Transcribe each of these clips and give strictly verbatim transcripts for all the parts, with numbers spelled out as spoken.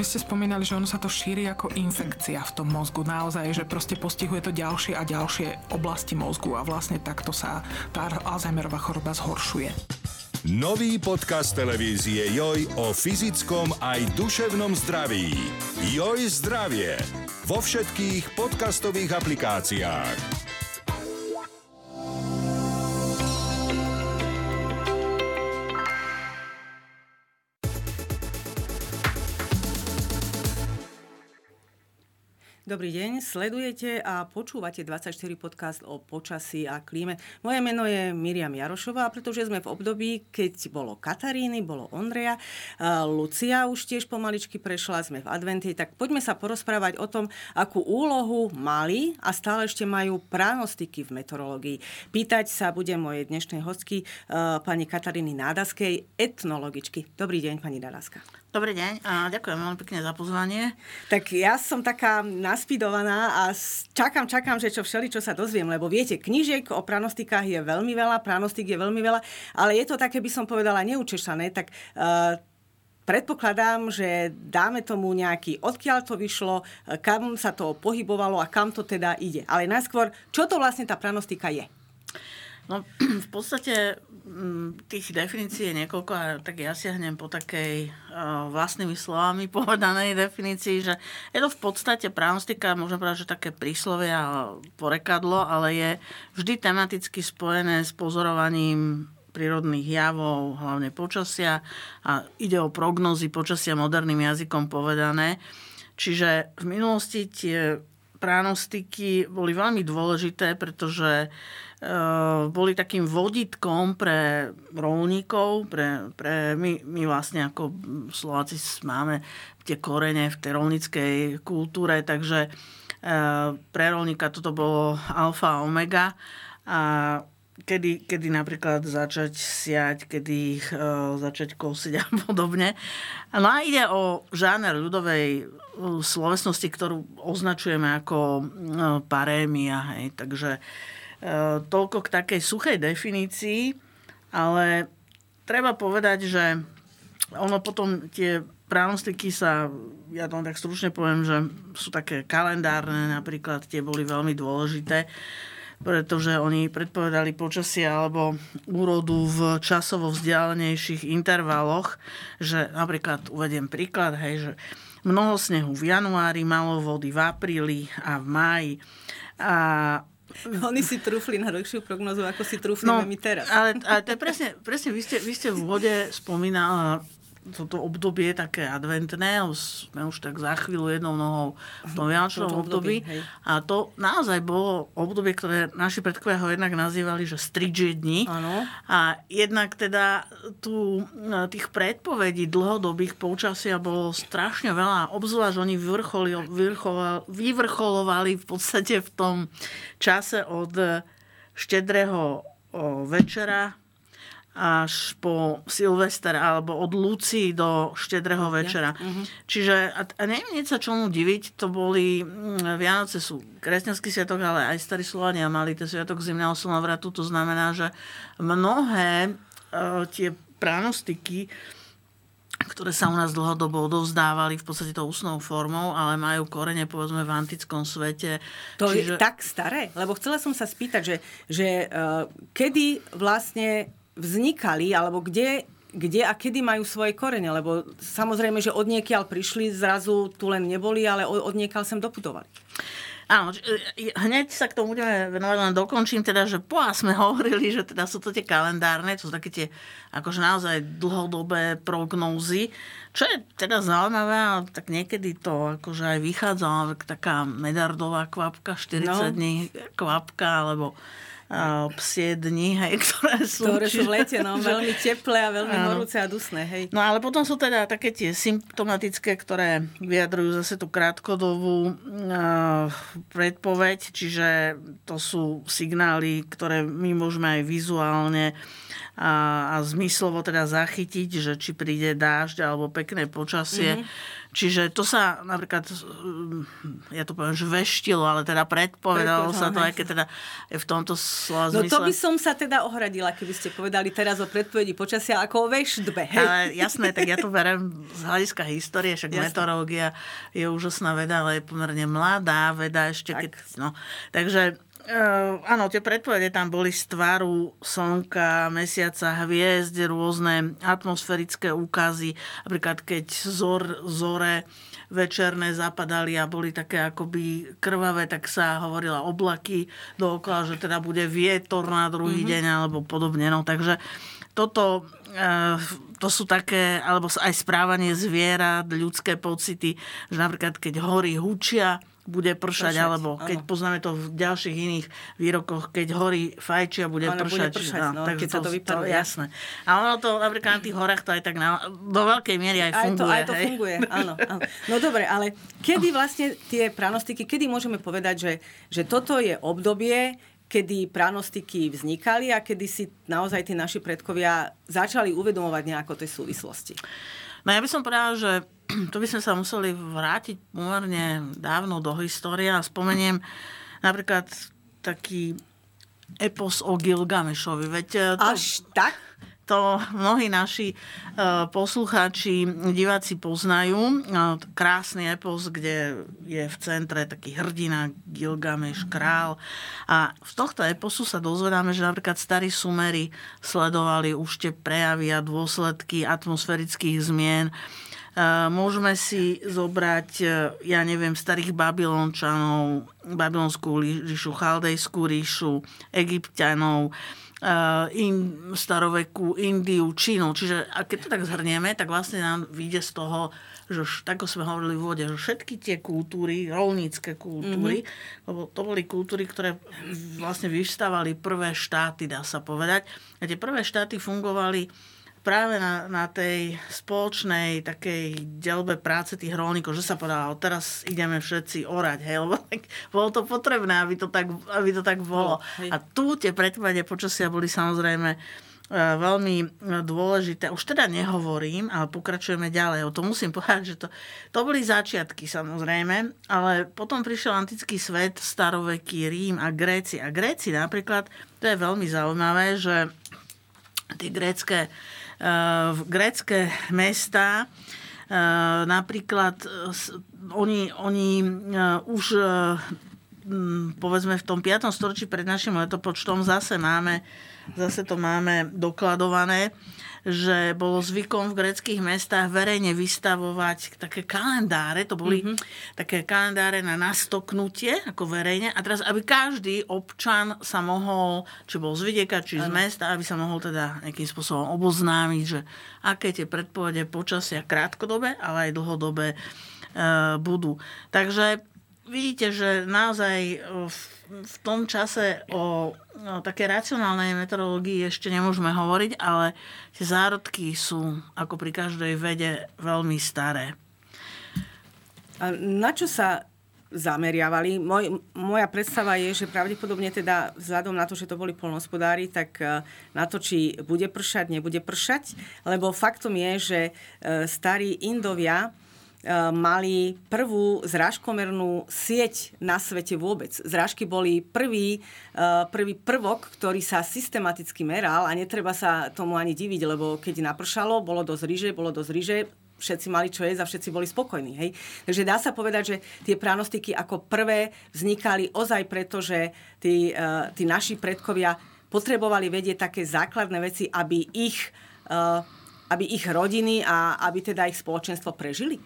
Vy ste spomínali, že ono sa to šíri ako infekcia v tom mozgu. Naozaj, že proste postihuje to ďalšie a ďalšie oblasti mozgu a vlastne takto sa tá Alzheimerova choroba zhoršuje. Nový podcast televízie Joj o fyzickom aj duševnom zdraví. Joj zdravie vo všetkých podcastových aplikáciách. Dobrý deň, sledujete a počúvate dvadsaťštyri podcast o počasí a klíme. Moje meno je Miriam Jarošová, pretože sme v období, keď bolo Kataríny, bolo Ondreja, Lucia už tiež pomaličky prešla, sme v advente, tak poďme sa porozprávať o tom, akú úlohu mali a stále ešte majú pranostiky v meteorológii. Pýtať sa bude mojej dnešnej hostky, pani Kataríny Nádaskej, etnologičky. Dobrý deň, pani Nádaska. Dobrý deň a ďakujem veľmi pekne za pozvanie. Tak ja som taká naspidovaná a čakám, čakám, že čo všeli, čo sa dozviem, lebo viete, knižiek o pranostikách je veľmi veľa, pranostik je veľmi veľa, ale je to také, by som povedala, neúčešané, tak uh, predpokladám, že dáme tomu nejaký, odkiaľ to vyšlo, kam sa to pohybovalo a kam to teda ide. Ale najskôr, čo to vlastne tá pranostika je? No, v podstate tých definícií je niekoľko a tak ja siahnem po takej uh, vlastnými slovami povedanej definícii, že je to v podstate pranostika, môžem povedať, že také príslovie a porekadlo, ale je vždy tematicky spojené s pozorovaním prírodných javov, hlavne počasia a ide o prognózy počasia moderným jazykom povedané. Čiže v minulosti tie pranostiky boli veľmi dôležité, pretože boli takým vodítkom pre rolníkov, pre, pre my, my vlastne ako Slováci máme tie korene v tej rolníckej kultúre, takže pre rolníka toto bolo alfa a omega a kedy, kedy napríklad začať siať, kedy ich začať kosiť a podobne. No a ide o žáner ľudovej slovesnosti, ktorú označujeme ako parémia, hej, takže toľko k takej suchej definícii, ale treba povedať, že ono potom tie pranostiky sa, ja tam tak stručne poviem, že sú také kalendárne napríklad, tie boli veľmi dôležité, pretože oni predpovedali počasie alebo úrodu v časovo vzdialenejších intervaloch, že napríklad, uvediem príklad, hej, že mnoho snehu v januári, malo vody v apríli a v máji a oni si trúfli na dlhšiu prognozu, ako si trúfneme no, my teraz. Ale, ale to je presne, presne vy ste, vy ste v úvode spomínala toto obdobie také adventné, sme už tak za chvíľu jednou nohou v tom vianočnom období. Hej. A to naozaj bolo obdobie, ktoré naši predkovia ho jednak nazývali, že stridžie dni. Ano. A jednak teda tu tých predpovedí dlhodobých počasia bolo strašne veľa. Obzvlášť oni vyvrcholi, vyvrchol, vyvrcholovali v podstate v tom čase od štedrého večera až po Silvester alebo od Lucii do štedrého večera. Mm-hmm. Čiže, a, a neviem sa čomu diviť, to boli Vianoce sú kresťanský sviatok, ale aj starí Slovania mali ten sviatok zimného slnovratu, to znamená, že mnohé e, tie pranostiky, ktoré sa u nás dlhodobo odovzdávali v podstate tou ústnou formou, ale majú korene povedzme v antickom svete. To Čiže... je tak staré, lebo chcela som sa spýtať, že, že uh, kedy vlastne vznikali, alebo kde, kde a kedy majú svoje korene, lebo samozrejme, že odniekiaľ prišli, zrazu tu len neboli, ale odniekiaľ sem doputovali. Áno, hneď sa k tomu budeme venovať, len dokončím teda, že poa sme hovorili, že teda sú to tie kalendárne, to sú také tie akože naozaj dlhodobé prognózy, čo je teda zaujímavé, ale tak niekedy to akože aj vychádzala taká medardová kvapka, štyridsať no. dní kvapka, alebo psie dni, hej, ktoré sú... Ktoré sú v lete, no, veľmi teplé a veľmi áno. horúce a dusné, hej. No ale potom sú teda také tie symptomatické, ktoré vyjadrujú zase tú krátkodobú uh, predpoveď, čiže to sú signály, ktoré my môžeme aj vizuálne a, a zmyslovo teda zachytiť, že či príde dážď alebo pekné počasie. Mm-hmm. Čiže to sa napríklad, ja to poviem, že veštilo, ale teda predpovedalo sa to, aj keď teda v tomto slova zmysle... No to by som sa teda ohradila, keby ste povedali teraz o predpovedi počasia ako o veštbe. Ale jasné, tak ja to berem z hľadiska histórie, však jasné. Meteorológia je úžasná veda, ale je pomerne mladá veda ešte. Tak. Keď, no, takže... Uh, áno, tie predpovede tam boli z tvaru slnka, mesiaca, hviezd, rôzne atmosférické úkazy. Napríklad, keď zor, zore večerné zapadali a boli také akoby krvavé, tak sa hovorila oblaky dookola, že teda bude vietor na druhý mm-hmm. deň alebo podobne. No, takže toto... Uh, to sú také, alebo aj správanie zvierat, ľudské pocity, že napríklad, keď hory hučia, bude pršať, pršať alebo keď áno. poznáme to v ďalších iných výrokoch, keď hory fajčia, bude ale pršať. Bude pršať no, no, takže keď to, sa to vypadne. To, jasné. A ono to napríklad na tých horách to aj tak na, do veľkej miery aj funguje. Aj to, aj to funguje, áno, áno. No dobre, ale kedy vlastne tie pranostiky, kedy môžeme povedať, že, že toto je obdobie, kedy pranostiky vznikali a kedy si naozaj tí naši predkovia začali uvedomovať nejako tej súvislosti? No ja by som povedala, že tu by sme sa museli vrátiť pomerne dávno do histórie a spomeniem napríklad taký epos o Gilgamešovi. Veď to, až tak? To mnohí naši poslucháči, diváci poznajú. Krásny epos, kde je v centre taký hrdina Gilgameš, král. A v tohto eposu sa dozvedáme, že napríklad starí Sumeri sledovali už tie prejavy a dôsledky atmosférických zmien. Môžeme si zobrať, ja neviem, starých Babylončanov, Babylonskú ríšu, Chaldejskú ríšu, Egypťanov, in, starovekú Indiu, Čínu. Čiže a keď to tak zhrnieme, tak vlastne nám vyjde z toho, že tak sme hovorili v úvode, že všetky tie kultúry, rolnícke kultúry, mm-hmm. lebo to boli kultúry, ktoré vlastne vyvstávali prvé štáty, dá sa povedať. A tie prvé štáty fungovali práve na, na tej spoločnej takej delbe práce tých rolníkov, že sa podalo, teraz ideme všetci orať, hej, lebo tak, bolo to potrebné, aby to tak, aby to tak bolo. A tu tie predpovede počasia boli samozrejme veľmi dôležité. Už teda nehovorím, ale pokračujeme ďalej. O to musím povedať, že to, to boli začiatky samozrejme, ale potom prišiel antický svet, staroveký Rím a Gréci. A Gréci napríklad, to je veľmi zaujímavé, že tie grécké Uh, grécké mestá uh, napríklad uh, oni, oni uh, už uh, m, povedzme v tom piatom storočí pred našim letopočtom zase máme zase to máme dokladované, že bolo zvykom v gréckych mestách verejne vystavovať také kalendáre, to boli mm-hmm. také kalendáre na nastoknutie, ako verejne, a teraz, aby každý občan sa mohol, či bol z vidieka, či ano. Z mesta, aby sa mohol teda nejakým spôsobom oboznámiť, že aké tie predpovede počasia krátkodobé, ale aj dlhodobé e, budú. Takže vidíte, že naozaj v, v tom čase o no, také racionálnej meteorológii ešte nemôžeme hovoriť, ale tie zárodky sú, ako pri každej vede, veľmi staré. A na čo sa zameriavali? Moj, moja predstava je, že pravdepodobne teda vzhľadom na to, že to boli poľnohospodári, tak na to, či bude pršať, nebude pršať, lebo faktom je, že starí Indovia mali prvú zrážkomernú sieť na svete vôbec. Zrážky boli prvý, prvý prvok, ktorý sa systematicky meral a netreba sa tomu ani diviť, lebo keď napršalo, bolo dosť ryže, bolo dosť ryže, všetci mali čo jesť a všetci boli spokojní. Hej? Takže dá sa povedať, že tie pranostiky ako prvé vznikali ozaj preto, že tí, tí naši predkovia potrebovali vedieť také základné veci, aby ich, aby ich rodiny a aby teda ich spoločenstvo prežili.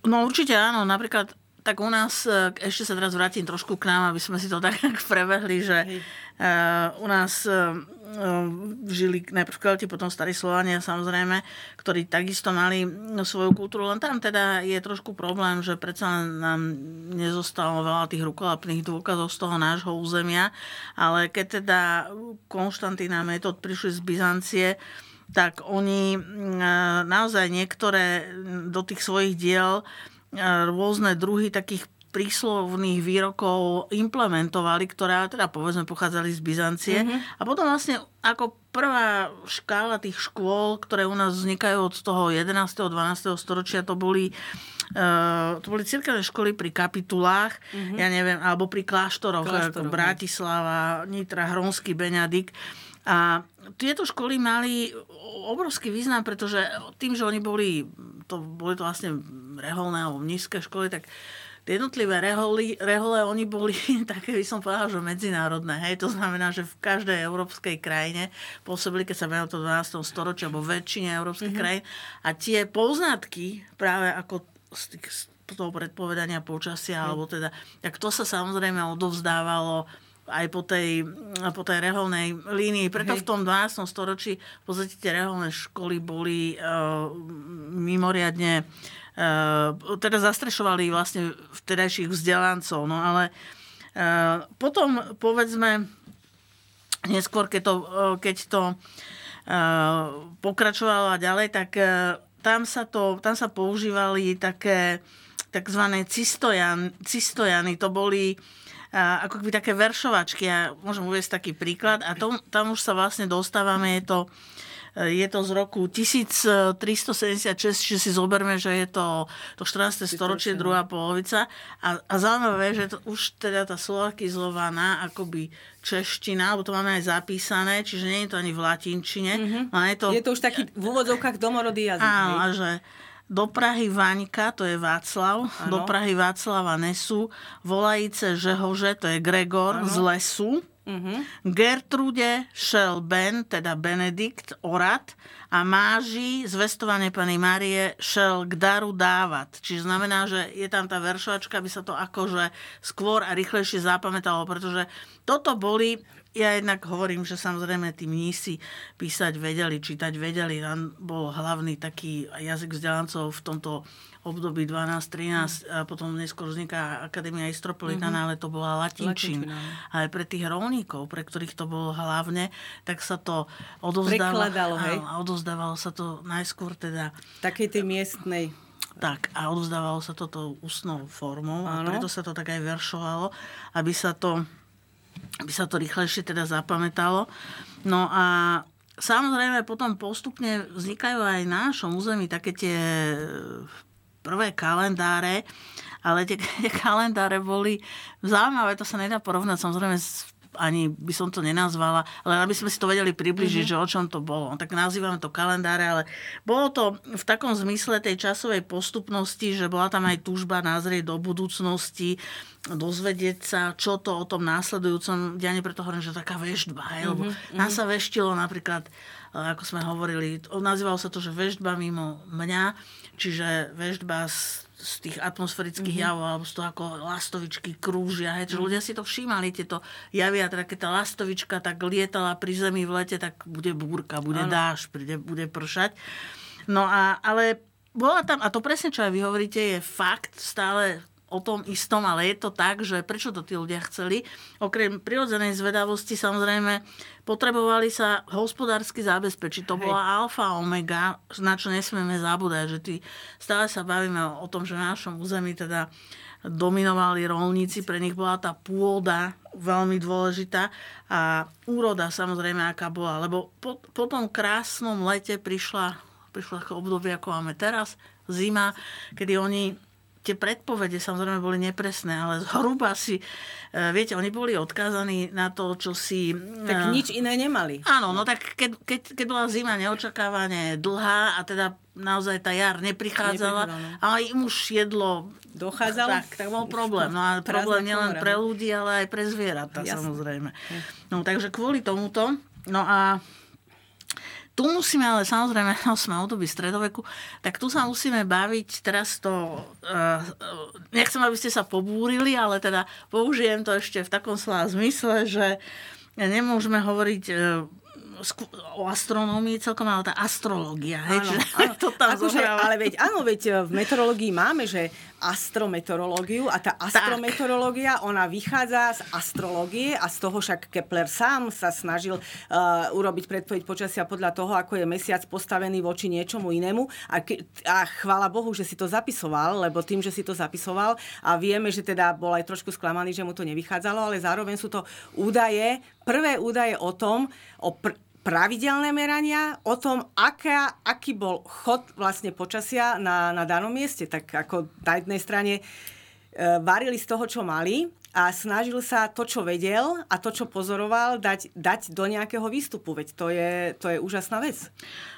No určite áno, napríklad tak u nás, ešte sa teraz vrátim trošku k nám, aby sme si to tak prevehli, že uh, u nás uh, žili najprv Kelti, potom starí Slovania samozrejme, ktorí takisto mali svoju kultúru, len tam teda je trošku problém, že predsa nám nezostalo veľa tých rukolapných dôkazov z toho nášho územia, ale keď teda Konstantin a Metod prišli z Byzancie, tak oni naozaj niektoré do tých svojich diel rôzne druhy takých príslovných výrokov implementovali, ktoré teda povedzme pochádzali z Byzancie. Mm-hmm. A potom vlastne ako prvá škála tých škôl, ktoré u nás vznikajú od toho jedenásteho dvanásteho storočia, to boli Uh, to boli cirkevné školy pri kapitulách, uh-huh. ja neviem, alebo pri kláštoroch, Kláštorov, ako Bratislava, Nitra, Hronský, Beňadik. A tieto školy mali obrovský význam, pretože tým, že oni boli, to boli to vlastne reholné alebo mníšské školy, tak tie jednotlivé rehole, rehole, oni boli také, by som povedala, že medzinárodné. Hej? To znamená, že v každej európskej krajine pôsobili, keď sa venalo to dvanásteho storočia, alebo väčšine európskych uh-huh. krajín. A tie poznatky práve ako z toho predpovedania počasia, alebo teda, tak to sa samozrejme odovzdávalo aj po tej, po tej reholnej línii. Preto Hej. v tom dvanástom storočí v podstate tie reholné školy boli uh, mimoriadne, uh, teda zastrešovali vlastne vtedajších vzdelancov. No ale uh, potom, povedzme, neskôr, keď to, uh, keď to uh, pokračovalo a ďalej, tak uh, Tam sa, to, tam sa používali také takzvané cistojan, cistojany. To boli a, ako keby také veršovačky. Ja môžem uviesť taký príklad. A to, tam už sa vlastne dostávame. Je to, je to z roku tisíctristosedemdesiatšesť, čiže si zoberme, že je to, to štrnáste storočie, druhá polovica. A, a zaujímavé, že to už teda tá slovakizovaná akoby čeština, alebo to máme aj zapísané, čiže nie je to ani v latinčine. Mm-hmm. Ale je, to... je to už taký v úvodzovkách domorodý jazyk. Áno, a že do Prahy Vaňka, to je Václav, ano. Do Prahy Václava nesú, Volajice Žehože, to je Gregor, ano. Z lesu, mm-hmm. Gertrude šel Ben, teda Benedikt, orad, a Máži, zvestovanie Panny Márie, šel k daru dávať. Čiže znamená, že je tam tá veršovačka, aby sa to akože skôr a rýchlejšie zapamätalo, pretože toto boli, ja jednak hovorím, že samozrejme tí mnísi písať vedeli, čítať vedeli, tam bol hlavný taký jazyk vzdelancov v tomto období dvanásť trinásť a potom neskôr vzniká Akadémia Istropolitana, mm-hmm. ale to bola latinčina. Ale pre tých rolníkov, pre ktorých to bolo hlavne, tak sa to odovzdávalo. A odovzdávalo sa to najskôr teda... Takej tej miestnej. Tak, a odovzdávalo sa to tou ústnou formou. Áno. A preto sa to tak aj veršovalo, aby sa to, aby sa to rýchlejšie teda zapamätalo. No a... Samozrejme, potom postupne vznikajú aj na našom území také tie... prvé kalendáre, ale tie, tie kalendáre boli zaujímavé, to sa nedá porovnať, samozrejme ani by som to nenazvala, ale aby sme si to vedeli približiť, mm-hmm. že o čom to bolo. Tak nazývame to kalendáre, ale bolo to v takom zmysle tej časovej postupnosti, že bola tam aj túžba názrieť do budúcnosti, dozvedieť sa, čo to o tom následujúcom dianí, preto hovorím, že taká veštba, hej, mm-hmm. lebo nás sa veštilo napríklad, ako sme hovorili, nazývalo sa to, že veštba mimo mňa, čiže veštba z, z tých atmosférických mm-hmm. javov, alebo z toho ako lastovičky krúžia. Hej. Čiže mm-hmm. ľudia si to všímali, tieto javy. A teda keď tá lastovička tak lietala pri zemi v lete, tak bude búrka, bude ano. dáž, príde, bude pršať. No a, ale bola tam, a to presne, čo aj vy hovoríte, je fakt stále o tom istom, ale je to tak, že prečo to tí ľudia chceli. Okrem prirodzenej zvedavosti, samozrejme, potrebovali sa hospodársky zabezpečiť. To Hej. bola alfa, omega, na čo nesmieme zabúdať, že tí, stále sa bavíme o tom, že na našom území teda dominovali rolníci, pre nich bola tá pôda veľmi dôležitá a úroda, samozrejme, aká bola. Lebo po, po tom krásnom lete prišla, prišla ako obdobie, ako máme teraz, zima, kedy oni tie predpovede samozrejme boli nepresné, ale zhruba si, viete, oni boli odkázaní na to, čo si... Tak nič iné nemali. Áno, no tak keď, keď, keď bola zima neočakávane dlhá a teda naozaj tá jar neprichádzala, neprichádzala. Ale im už jedlo dochádzalo, tak, tak bol problém. No a problém nielen pre ľudí, ale aj pre zvieratá, samozrejme. No takže kvôli tomuto, no a... Tu musíme, ale samozrejme, no sme od doby stredoveku, tak tu sa musíme baviť, teraz to, uh, nechcem, aby ste sa pobúrili, ale teda použijem to ešte v takom slova zmysle, že nemôžeme hovoriť uh, o astronómii celkom, ale tá astrológia. Áno, hej, áno, to tam akože, ale veď, áno, veď v meteorológii máme, že astrometeorológiu a tá astrometeorológia, ona vychádza z astrológie a z toho však Kepler sám sa snažil uh, urobiť predpoveď počasia podľa toho, ako je mesiac postavený voči niečomu inému a, ke, a chvála Bohu, že si to zapisoval, lebo tým, že si to zapisoval a vieme, že teda bol aj trošku sklamaný, že mu to nevychádzalo, ale zároveň sú to údaje, prvé údaje o tom, o pr- pravidelné merania, o tom, aká, aký bol chod vlastne počasia na, na danom mieste. Tak ako na jednej strane e, varili z toho, čo mali a snažil sa to, čo vedel a to, čo pozoroval, dať, dať do nejakého výstupu. Veď to je, to je úžasná vec.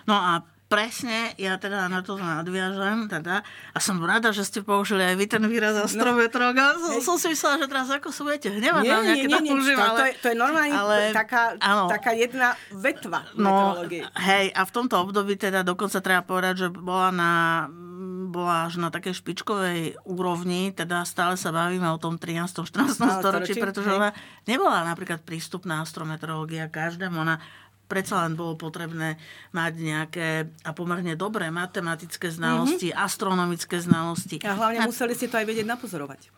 No a presne, ja teda na to nadviažem teda, a som rada, že ste použili aj vy ten výraz astrometeorológia. No, som si myslela, že teraz ako sú budete hnevať. Nie, nie, nie, nie to, to, je, to je normálne ale, taká, taká jedna vetva meteorológie. No, hej, a v tomto období teda dokonca treba povedať, že bola na... bola až na takej špičkovej úrovni, teda stále sa bavíme o tom trinásteho štrnásteho storočí, pretože ona nebola napríklad prístupná astrometeorológia každému, ona predsa len bolo potrebné mať nejaké a pomerne dobré matematické znalosti, mm-hmm. astronomické znalosti. A hlavne a... museli ste to aj vedieť napozorovať.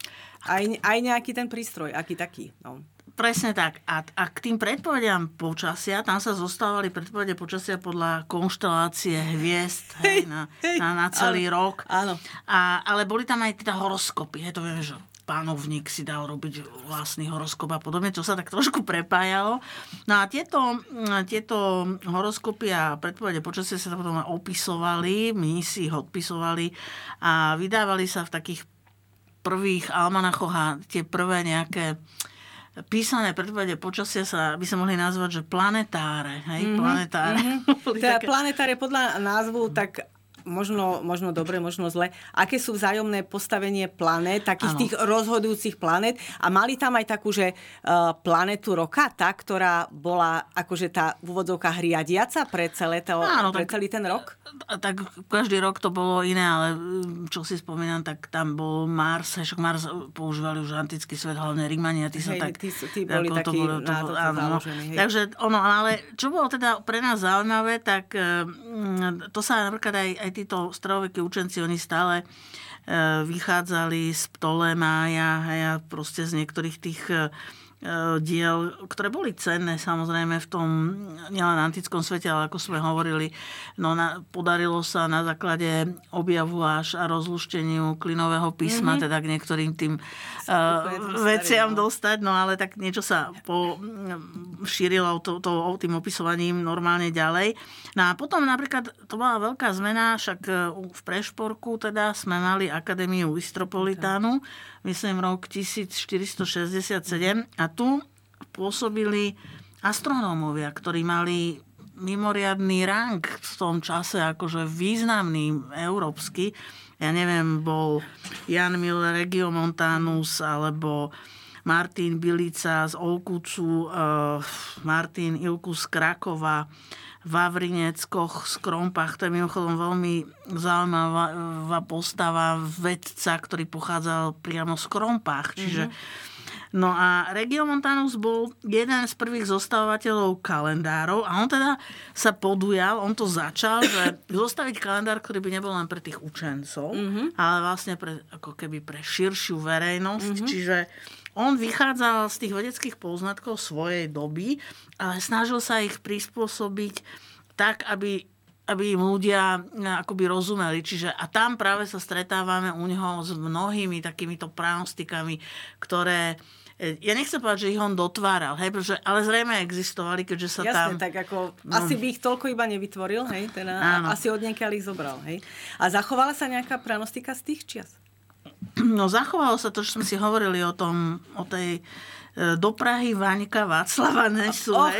Aj, aj nejaký ten prístroj, aký taký. No. Presne tak. A, a k tým predpovediam počasia, tam sa zostávali predpovede počasia podľa konštelácie hviezd hej, na, na, na celý áno, rok. Áno. A, ale boli tam aj teda horoskopy. Hej, to viem, že panovník si dal robiť vlastný horoskop a podobne, čo sa tak trošku prepájalo. No a tieto, tieto horoskopy a predpovede počasia sa potom opisovali, my si ich odpisovali a vydávali sa v takých prvých almanachoch a tie prvé nejaké písané predpovede počasia sa by sa mohli nazvať, že planetáre. Hej, mm-hmm. planetáre. Mm-hmm. Teda také... planetáre podľa názvu tak Možno, možno dobre, možno zle. Aké sú vzájomné postavenie planét, takých ano. Tých rozhodujúcich planét. A mali tam aj takú, že uh, planetu roka, tá, ktorá bola akože tá úvodzovka hriadiaca pre, celé to, ano, pre tak, celý ten rok? Tak každý rok to bolo iné, ale čo si spomínam, tak tam bol Mars, však Mars používali už antický svet, hlavne Rímania, tí sa hej, tak... Tí, tí boli takí to bolo, na to, to založení. Takže ono, ale čo bolo teda pre nás zaujímavé, tak hm, to sa napríklad aj, aj títo starovekí učenci, oni stále e, vychádzali z Ptolémája a ja proste z niektorých tých e, diel, ktoré boli cenné samozrejme v tom nielen antickom svete, ale ako sme hovorili, no na, podarilo sa na základe objavu až a rozlušteniu klinového písma, mm-hmm. teda k niektorým tým e, veciam dostať, no ale tak niečo sa po, šírilo to, to, tým opisovaním normálne ďalej. No a potom napríklad to bola veľká zmena, však v Prešporku teda sme mali Akadémiu Istropolitanu, myslím rok tisícštyristošesťdesiatsedem a tu pôsobili astronómovia, ktorí mali mimoriadny rang v tom čase, akože významný európsky. Ja neviem, bol Jan Miller Regiomontanus, alebo Martin Bilica z Olkucu, Martin Ilkus z Krakova, Vavrinec, Koch z Krompách. To je mimochodom veľmi zaujímavá postava vedca, ktorý pochádzal priamo z Krompách. Čiže mm-hmm. No a Regiomontanus bol jeden z prvých zostavovateľov kalendárov a on teda sa podujal, on to začal, že zostaviť kalendár, ktorý by nebol len pre tých učencov, mm-hmm. ale vlastne pre, ako keby pre širšiu verejnosť. Mm-hmm. Čiže on vychádzal z tých vedeckých poznatkov svojej doby, ale snažil sa ich prispôsobiť tak, aby... aby im ľudia akoby rozumeli. Čiže a tam práve sa stretávame u neho s mnohými takýmito pránostikami, ktoré ja nechcem povedať, že ich on dotváral, hej, pretože, ale zrejme existovali, keďže sa jasne, tam... Jasne, tak ako no. asi by ich toľko iba nevytvoril, hej, teda asi od niekiaľ ich zobral, hej. A zachovala sa nejaká pránostika z tých čias? No zachovalo sa to, že sme si hovorili o tom, o tej do Prahy Váňka Václava nesú. Oh,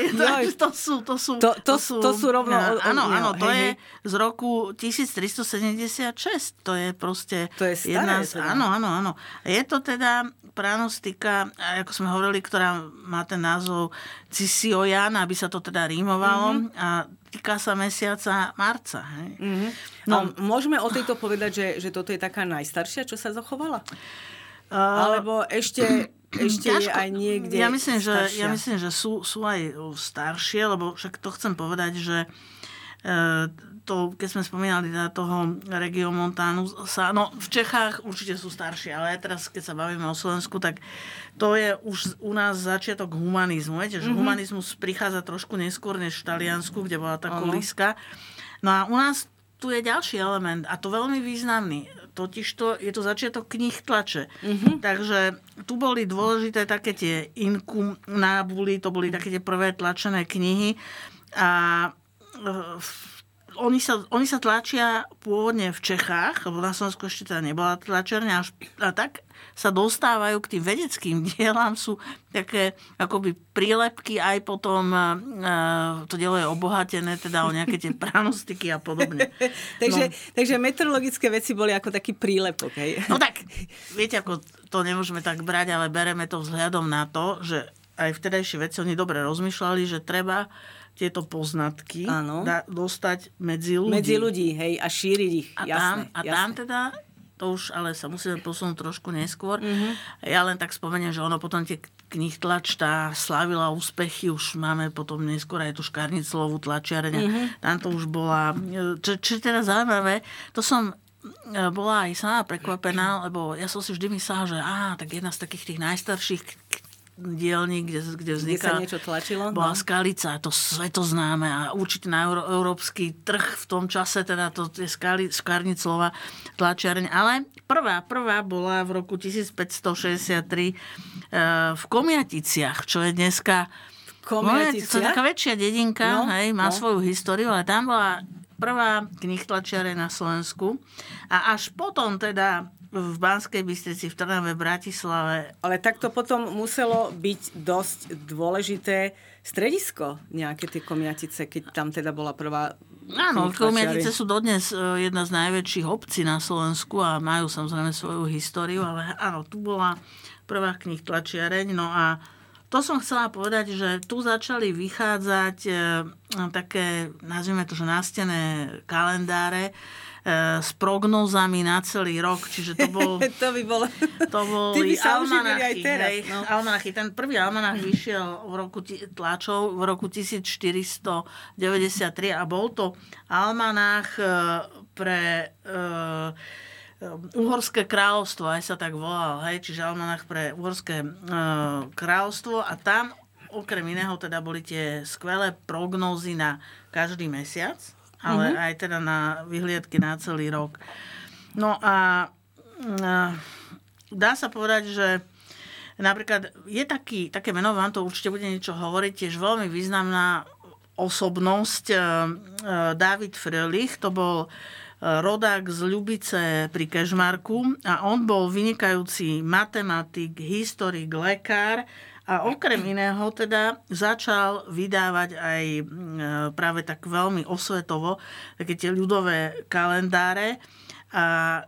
to, sú, to, sú, to, to, to sú... To sú rovno... Áno, áno, áno hej, to hej. je z roku tisíctristosedemdesiatšesť. To je proste... To je staré. Jedna z, teda. Áno, áno, áno. Je to teda pranostika, ako sme hovorili, ktorá má ten názov Cisiojan, aby sa to teda rímovalo. Mm-hmm. A týka sa mesiaca marca. Hej. Mm-hmm. No, a môžeme o tejto povedať, že, že toto je taká najstaršia, čo sa zachovala? Uh, Alebo ešte... ešte je aj niekde ja myslím, že, ja myslím, že sú, sú aj staršie, lebo však to chcem povedať, že to, keď sme spomínali teda toho Regiomontanu, sa, no v Čechách určite sú staršie, ale teraz, keď sa bavíme o Slovensku, tak to je už u nás začiatok humanizmu. Viete, že mm-hmm. humanizmus prichádza trošku neskôr než v Taliansku, kde bola tá kolíska. No a u nás tu je ďalší element, a to veľmi významný. Totižto je to začiatok kníh tlače. Mm-hmm. Takže tu boli dôležité také tie inkunábuly, to boli také tie prvé tlačené knihy a uh, oni, sa, oni sa tlačia pôvodne v Čechách, lebo na Slovensku ešte teda nebola tlačerňa, a tak sa dostávajú k tým vedeckým dielam, sú také akoby prílepky, aj potom uh, to dielo je obohatené teda o nejaké tie pranostiky a podobne. takže, no. takže meteorologické veci boli ako taký prílepok. Hej? No tak, viete, ako to nemôžeme tak brať, ale bereme to vzhľadom na to, že aj vtedajšie veci oni dobre rozmýšľali, že treba tieto poznatky da, dostať medzi ľudí. Medzi ľudí, hej, a šíriť ich. A jasné, tam, a jasné. tam teda... To už ale sa musíme posunúť trošku neskôr. Mm-hmm. Ja len tak spomeniem, že ono potom tie knih tlač, tá slavila úspechy, už máme potom neskôr aj tú Škarniclovú tlačiareň. Mm-hmm. Tam to už bola... Čo, čo teda zaujímavé, to som bola aj sama prekvapená, lebo ja som si vždy myslela, že á, tak jedna z takých tých najstarších dielní, kde, kde vzniká, kde sa niečo tlačilo, bola no? Skalica, to svetoznáme a určite na euró, európsky trh v tom čase, teda to je skali, Škarniclová tlačiareň. Ale prvá, prvá bola v roku tisícpäťstošesťdesiattri e, v Komjaticiach, čo je dneska Komjatice, to je taká väčšia dedinka, no, hej, má no. svoju históriu, ale tam bola prvá knihotlačiareň na Slovensku a až potom teda v Banskej Bystrici, v Trnave, Bratislave. Ale takto potom muselo byť dosť dôležité stredisko, nejaké tie Komjatice, keď tam teda bola prvá... Áno, Komjatice sú dodnes jedna z najväčších obcí na Slovensku a majú samozrejme svoju históriu, ale áno, tu bola prvá knih tlačiareň. No a to som chcela povedať, že tu začali vychádzať také, nazvime to, že nástené kalendáre s prognózami na celý rok. Čiže to bol... to by bolo... To boli almanachy. No. Almanachy. Ten prvý almanach vyšiel v roku tlačov v roku tisícštyristodeväťdesiattri a bol to almanach pre e, Uhorské kráľovstvo, aj sa tak volal. Hej? Čiže almanach pre Uhorské e, kráľovstvo a tam okrem iného teda boli tie skvelé prognózy na každý mesiac, ale mm-hmm. aj teda na vyhliadky na celý rok. No a dá sa povedať, že napríklad je taký, také meno, vám to určite bude niečo hovoriť, tiež veľmi významná osobnosť David Frölich, to bol rodák z Ľubice pri Kežmarku a on bol vynikajúci matematik, historik, lekár a okrem iného teda začal vydávať aj práve tak veľmi osvetovo také tie ľudové kalendáre a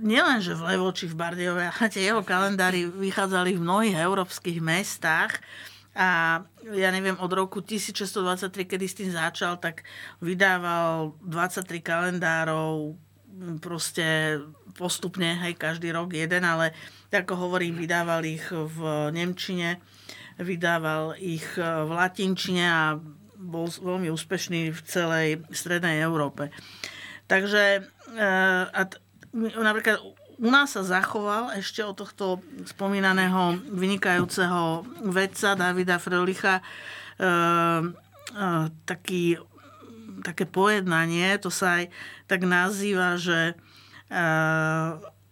nielenže v Levoči, v Bardejove, ale tie jeho kalendári vychádzali v mnohých európskych mestách a ja neviem, od roku tisícšesťstodvadsaťtri, kedy s tým začal, tak vydával dvadsaťtri kalendárov proste postupne, hej, každý rok jeden, ale ako hovorím, vydával ich v nemčine, vydával ich v latinčine a bol veľmi úspešný v celej strednej Európe. Takže a t- napríklad u nás sa zachoval ešte od tohto spomínaného vynikajúceho vedca Davida Frölicha e, e, taký, také pojednanie, to sa aj tak nazýva, že e,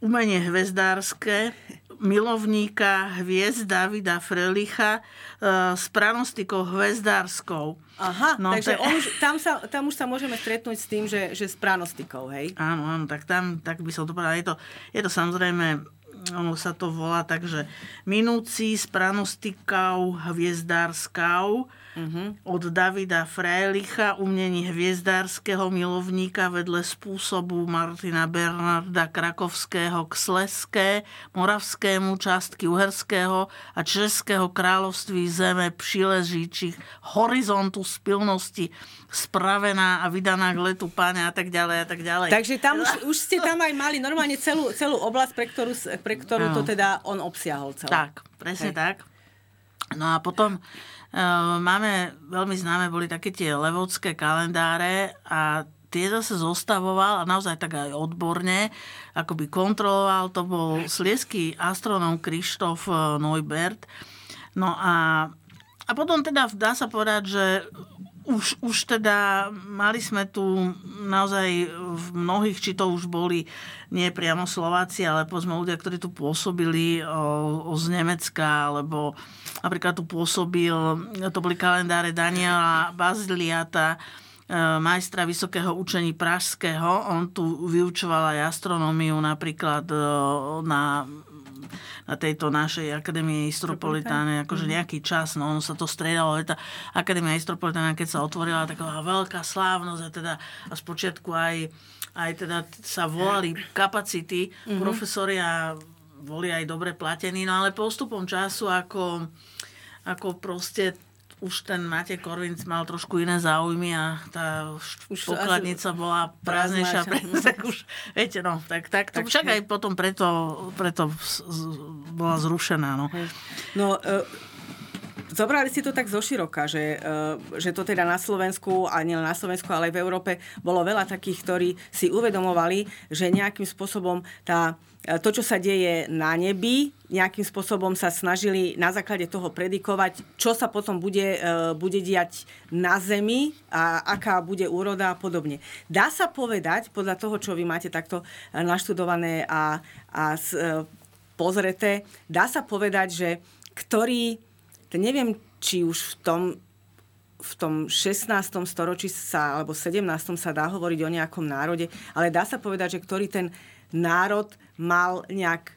umenie hvezdárske milovníka hviezd Davida Frölicha e, s pranostikou hvezdárskou. Aha, no, takže te... on už, tam, sa, tam už sa môžeme stretnúť s tým, že, že s pranostikou, hej? Áno, áno, tak tam tak by som to povedala. Je to, je to samozrejme, ono sa to volá, takže minúci s pranostikou hviezdárskou Uh-huh. Od Davida Frölicha, umení hviezdárskeho milovníka vedle spôsobu Martina Bernarda Krakovského k Sleské, moravskému, částky Uherského a Českého kráľovství zeme přiležíčich horizontu spilnosti spravená a vydaná k letu páne a tak ďalej a tak ďalej. Takže tam už, už ste tam aj mali normálne celú, celú oblasť, pre ktorú, pre ktorú no. to teda on obsiahol celé. Tak, presne Hej. tak. No a potom e, máme, veľmi známe boli také tie levocké kalendáre a tie zase zostavoval a naozaj tak aj odborne, akoby kontroloval, to bol sliezský astronóm Krištof Neubert. No a, a potom teda dá sa povedať, že Už, už teda mali sme tu naozaj v mnohých, či to už boli nie priamo Slováci, ale povedzme ľudia, ktorí tu pôsobili o, o z Nemecka, alebo napríklad tu pôsobil, to boli kalendáre Daniela Baziliata, majstra vysokého učení pražského. On tu vyučoval aj astronómiu napríklad na, na tejto našej Akadémie Istropolitane, akože nejaký čas, no ono sa to striedalo. Tá Akadémia Istropolitana, keď sa otvorila, taká veľká slávnosť a teda a spočiatku aj, aj teda sa volali kapacity, mm-hmm. profesoria boli aj dobre platení, no ale postupom času ako, ako proste už ten Matej Korvinc mal trošku iné záujmy a tá už pokladnica bola prázdnejšia. Tak už, viete, no, tak, tak to tak, však hej. aj potom preto, preto bola zrušená. No, no e, zobrali ste to tak zoširoka, že, e, že to teda na Slovensku, a nielen na Slovensku, ale aj v Európe, bolo veľa takých, ktorí si uvedomovali, že nejakým spôsobom tá to, čo sa deje na nebi, nejakým spôsobom sa snažili na základe toho predikovať, čo sa potom bude, bude diať na zemi a aká bude úroda a podobne. Dá sa povedať, podľa toho, čo vy máte takto naštudované a, a pozreté, dá sa povedať, že ktorý, neviem, či už v tom, v tom šestnástom storočí sa, alebo sedemnástom sa dá hovoriť o nejakom národe, ale dá sa povedať, že ktorý ten národ mal nejak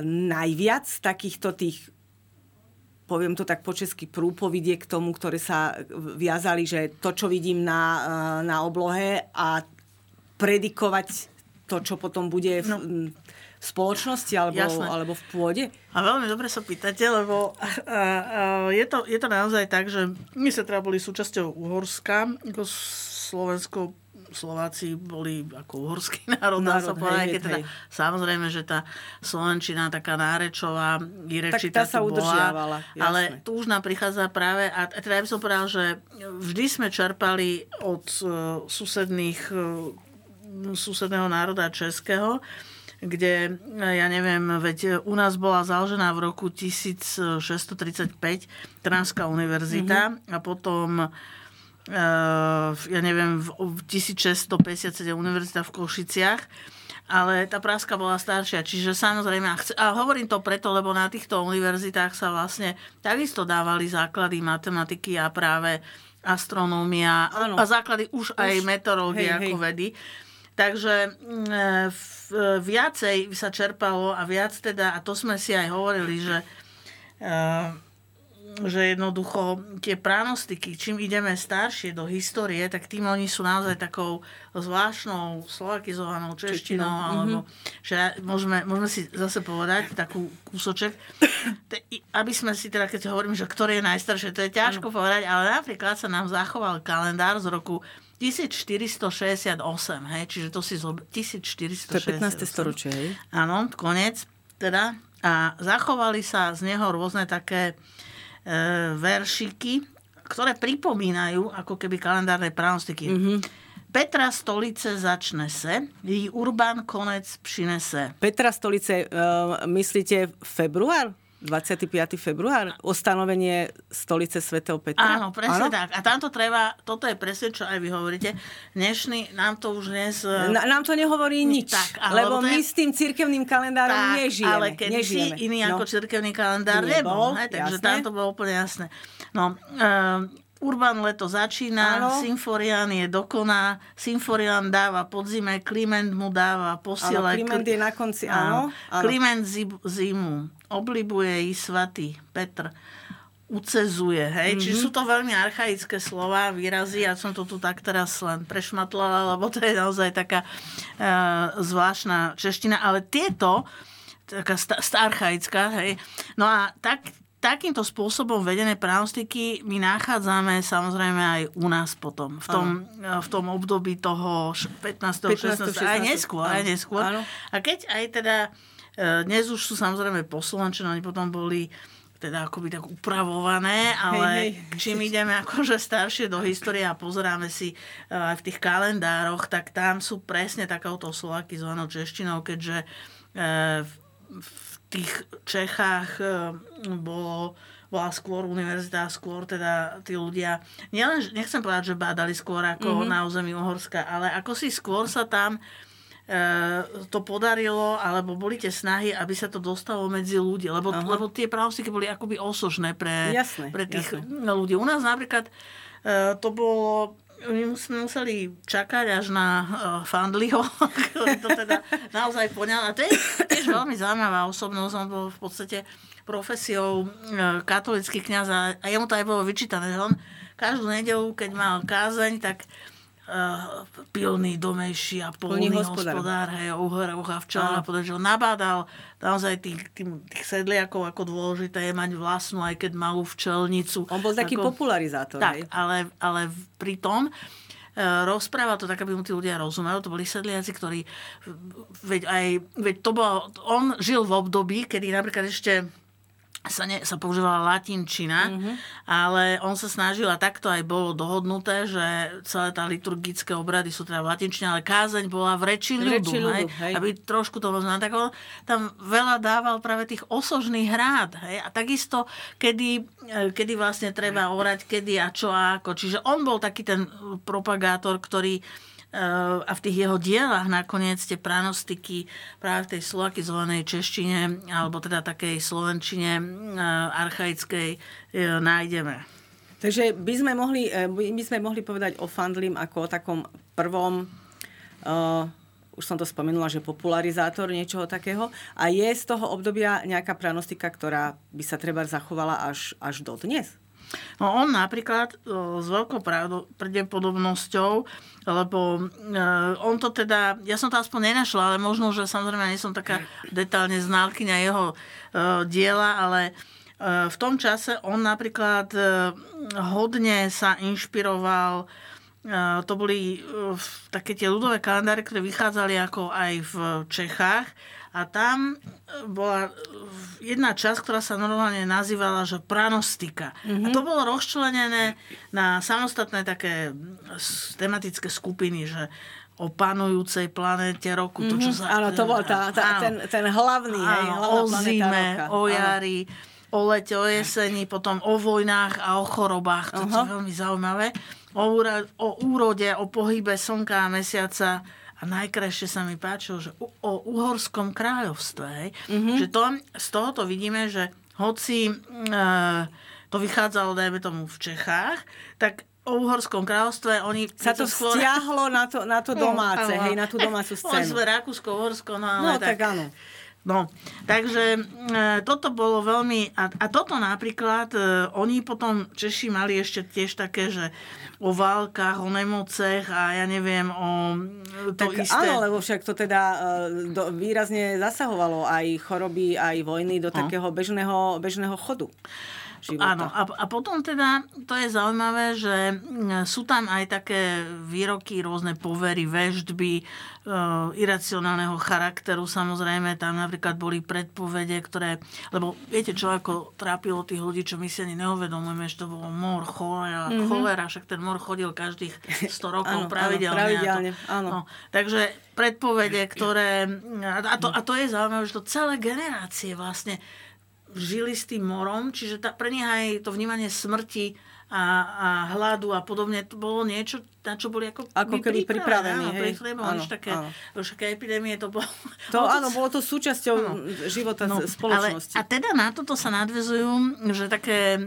najviac takýchto tých, poviem to tak po česky, prúpovidie k tomu, ktoré sa viazali, že to, čo vidím na, na oblohe a predikovať to, čo potom bude v, no. v spoločnosti alebo, alebo v pôde? A veľmi dobre sa pýtate, lebo a, a, je, to, je to naozaj tak, že my sa teda boli súčasťou Uhorska, ako Slovensko, Slováci boli ako uhorský národ, dá sa povedať, teda, samozrejme, že tá slovenčina, taká nárečová, írečita tu bola, jasné. ale tu už nám prichádza práve, a teda ja by som povedal, že vždy sme čerpali od uh, susedných uh, susedného národa českého, kde, ja neviem, veď u nás bola založená v roku tisíc šesťsto tridsaťpäť Trnavská univerzita mm-hmm. a potom Uh, ja neviem, v tisíc šesťsto päťdesiatsedem univerzita v Košiciach, ale tá pražská bola staršia. Čiže samozrejme, a, chc- a hovorím to preto, lebo na týchto univerzitách sa vlastne takisto dávali základy matematiky a práve astronómia ano. a základy už, už aj meteorológie ako hej. vedy. Takže uh, v, uh, viacej sa čerpalo a viac teda, a to sme si aj hovorili, že uh, že jednoducho tie pranostiky, čím ideme staršie do histórie, tak tým oni sú naozaj takou zvláštnou slovakizovanou češtinou, Češtino. alebo mm-hmm. že môžeme, môžeme si zase povedať takú kúsoček, aby sme si teda, keď hovorím, že ktoré je najstaršie, to je ťažko mm. povedať, ale napríklad sa nám zachoval kalendár z roku tisíc štyristo šesťdesiatosem, hej, čiže to si zo tisíc štyristo šesťdesiatosem. To je pätnáste storočie, hej? Áno, koniec, teda. A zachovali sa z neho rôzne také veršiky, ktoré pripomínajú ako keby kalendárne pranostiky. Mm-hmm. Petra Stolice začne se, jej Urban konec přinese. Petra Stolice, uh, myslíte február? dvadsiateho piateho február? Ostanovenie Stolice svätého Petra? Áno, presne áno? tak. A tamto treba, toto je presne, čo aj vy hovoríte. Dnešný, nám to už dnes... Na, nám to nehovorí nič, tak, lebo my je... s tým cirkevným kalendárom tak, nežijeme. Ale keď nežijeme. Si iný no. ako cirkevný kalendár nebol, nebol ne? takže tamto bolo úplne jasné. No, um, Urban leto začína, áno. Symforian je dokoná, Symforian dáva podzime, Kliment mu dáva posielať. Áno, Kliment je na konci, áno. áno. Kliment zimu, oblibuje i svatý Petr. ucezuje, hej. Mm-hmm. Čiže sú to veľmi archaické slova, výrazy. Ja som to tu tak teraz len prešmatlala, lebo to je naozaj taká e, zvláštna čeština. Ale tieto, taká starchaická, hej. No a tak, takýmto spôsobom vedené pranostiky my nachádzame samozrejme aj u nás potom. V tom, v tom období toho pätnásteho šestnásteho Aj neskôr, aj neskôr. Áno. A keď aj teda, dnes už sú samozrejme poslovenčené, oni potom boli teda akoby tak upravované, ale hej, hej. čím ideme akože staršie do histórie a pozeráme si aj v tých kalendároch, tak tam sú presne takouto slovakizovanou češtinou, keďže v tých Čechách bolo, bola skôr univerzita, skôr teda tí ľudia, nielen, nechcem povedať, že bádali skôr ako mm-hmm. na území Uhorska, ale ako si skôr sa tam e, to podarilo, alebo boli tie snahy, aby sa to dostalo medzi ľudí, lebo, lebo tie pravostiky boli akoby osožné pre, jasne, pre tých jasne. ľudí. U nás napríklad e, to bolo... My sme museli čakať až na uh, Fandliho, ktorý to teda naozaj poňal. A to je tiež veľmi zaujímavá osobnosť. On bol v podstate profesiou uh, katolícky kňaz a, a jemu to aj bolo vyčítané. On každú nedeľu, keď mal kázeň, tak uh, pilný, domejší a polný hospodár, hospodár hej, uhor a ucha včela, pretože on nabádal naozaj tých, tých sedliakov, ako dôležité je mať vlastnú, aj keď malú včelnicu. On bol taký ako, popularizátor. Tak, hej? ale, ale pri tom rozpráva to tak, aby mu tí ľudia rozumeli. To boli sedliaci, ktorí veď aj, veď to bol, on žil v období, kedy napríklad ešte sa, ne, sa používala latinčina, mm-hmm. ale on sa snažil, a takto aj bolo dohodnuté, že celé tá liturgické obrady sú teda v latinčine, ale kázeň bola v reči ľudu, reči ľudu hej? Hej. aby trošku to rozumel. Tak on tam veľa dával práve tých osožných rád. Hej? A takisto, kedy, kedy vlastne treba orať, kedy a čo a ako. Čiže on bol taký ten propagátor, ktorý a v tých jeho dielách nakoniec tie pranostiky práve v tej slovakizovanej češtine alebo teda takej slovenčine archaickej nájdeme. Takže by sme mohli, by sme mohli povedať o Fandlim ako o takom prvom, uh, už som to spomenula, že popularizátor niečoho takého a je z toho obdobia nejaká pranostika, ktorá by sa treba zachovala až, až do dnes? No on napríklad s veľkou pravdepodobnosťou, lebo on to teda, ja som to aspoň nenašla, ale možno, že samozrejme nie som taká detálne znalkyňa jeho diela, ale v tom čase on napríklad hodne sa inšpiroval, to boli také tie ľudové kalendáre, ktoré vychádzali ako aj v Čechách. A tam bola jedna časť, ktorá sa normálne nazývala, že pranostika. Mm-hmm. A to bolo rozčlenené na samostatné také tematické skupiny, že o panujúcej planéte roku. Mm-hmm. To, čo sa, áno, to bol tá, tá, áno, ten, ten hlavný. Áno, hej, hlavná o zime, roka. O jari, áno. O lete, o jeseni, potom o vojnách a o chorobách. To uh-huh. je veľmi zaujímavé. O, úra, o úrode, o pohybe slnka a mesiaca. A najkrajšie sa mi páčilo, že o, o uhorskom kráľovstve. Mm-hmm. Že to, z tohoto vidíme, že hoci e, to vychádzalo, dajme tomu, v Čechách, tak o uhorskom kráľovstve oni... Sa to skôr... stiahlo na to, na to domáce, no, hej, na tú domácu scénu. Oni sme Rakúsko-Uhorsko, no ale no, tak... tak áno. No, takže e, toto bolo veľmi... A, a toto napríklad, e, oni potom, Češi, mali ešte tiež také, že o válkach, o nemocech a ja neviem, o to tak, isté... Áno, lebo však to teda e, do, výrazne zasahovalo aj choroby, aj vojny do no. takého bežného, bežného chodu života. Áno, a, a potom teda, to je zaujímavé, že sú tam aj také výroky, rôzne povery, veštby, e, iracionálneho charakteru, samozrejme, tam napríklad boli predpovede, ktoré, lebo viete čo, ako trápilo tých ľudí, čo my si ani neuvedomujeme, že to bolo mor, cholera, mm-hmm. cholera, však ten mor chodil každých sto rokov áno, pravidelne. Áno, pravidelne a to, áno. No, takže predpovede, ktoré, a to, a to je zaujímavé, že to celé generácie vlastne žili s tým morom, čiže tá, pre nich aj to vnímanie smrti a, a hladu a podobne, to bolo niečo, na čo boli ako, ako keby pripravení. Áno, pripravení, také, také epidémie to bolo. To, bolo to, áno, bolo to súčasťou áno. života no, spoločnosti. Ale, a teda na toto sa nadvezujú, že také e,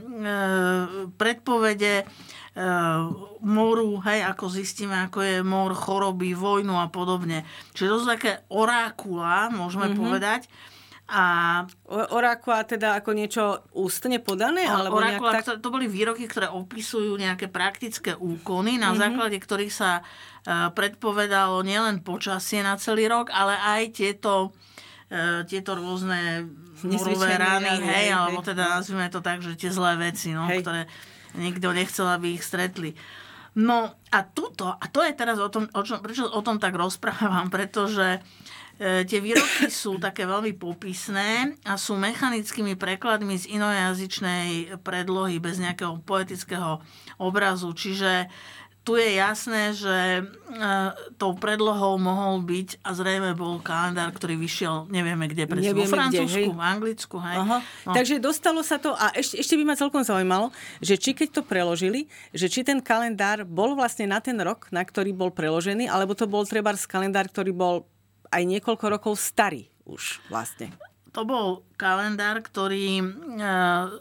predpovede e, moru, hej, ako zistíme, ako je mor, choroby, vojnu a podobne. Čiže to sú také orákula, môžeme mm-hmm. povedať, A orákula teda ako niečo ústne podané? Alebo orákula, tak... to boli výroky, ktoré opisujú nejaké praktické úkony, na mm-hmm. základe ktorých sa predpovedalo nielen počasie na celý rok, ale aj tieto, tieto rôzne morové rany, hej, hej, alebo teda nazvime to tak, že tie zlé veci, no, ktoré nikto nechcel, aby ich stretli. No a tuto, a to je teraz o tom, o čom, prečo o tom tak rozprávam, pretože tie výroky sú také veľmi popisné a sú mechanickými prekladmi z inojazyčnej predlohy bez nejakého poetického obrazu. Čiže tu je jasné, že tou predlohou mohol byť a zrejme bol kalendár, ktorý vyšiel, nevieme kde presne, vo Francúzsku, kde, v Anglicku. Hej. No. Takže dostalo sa to, a ešte, ešte by ma celkom zaujímalo, že či keď to preložili, že či ten kalendár bol vlastne na ten rok, na ktorý bol preložený, alebo to bol trebárs kalendár, ktorý bol aj niekoľko rokov starý už vlastne. To bol kalendár, ktorý e,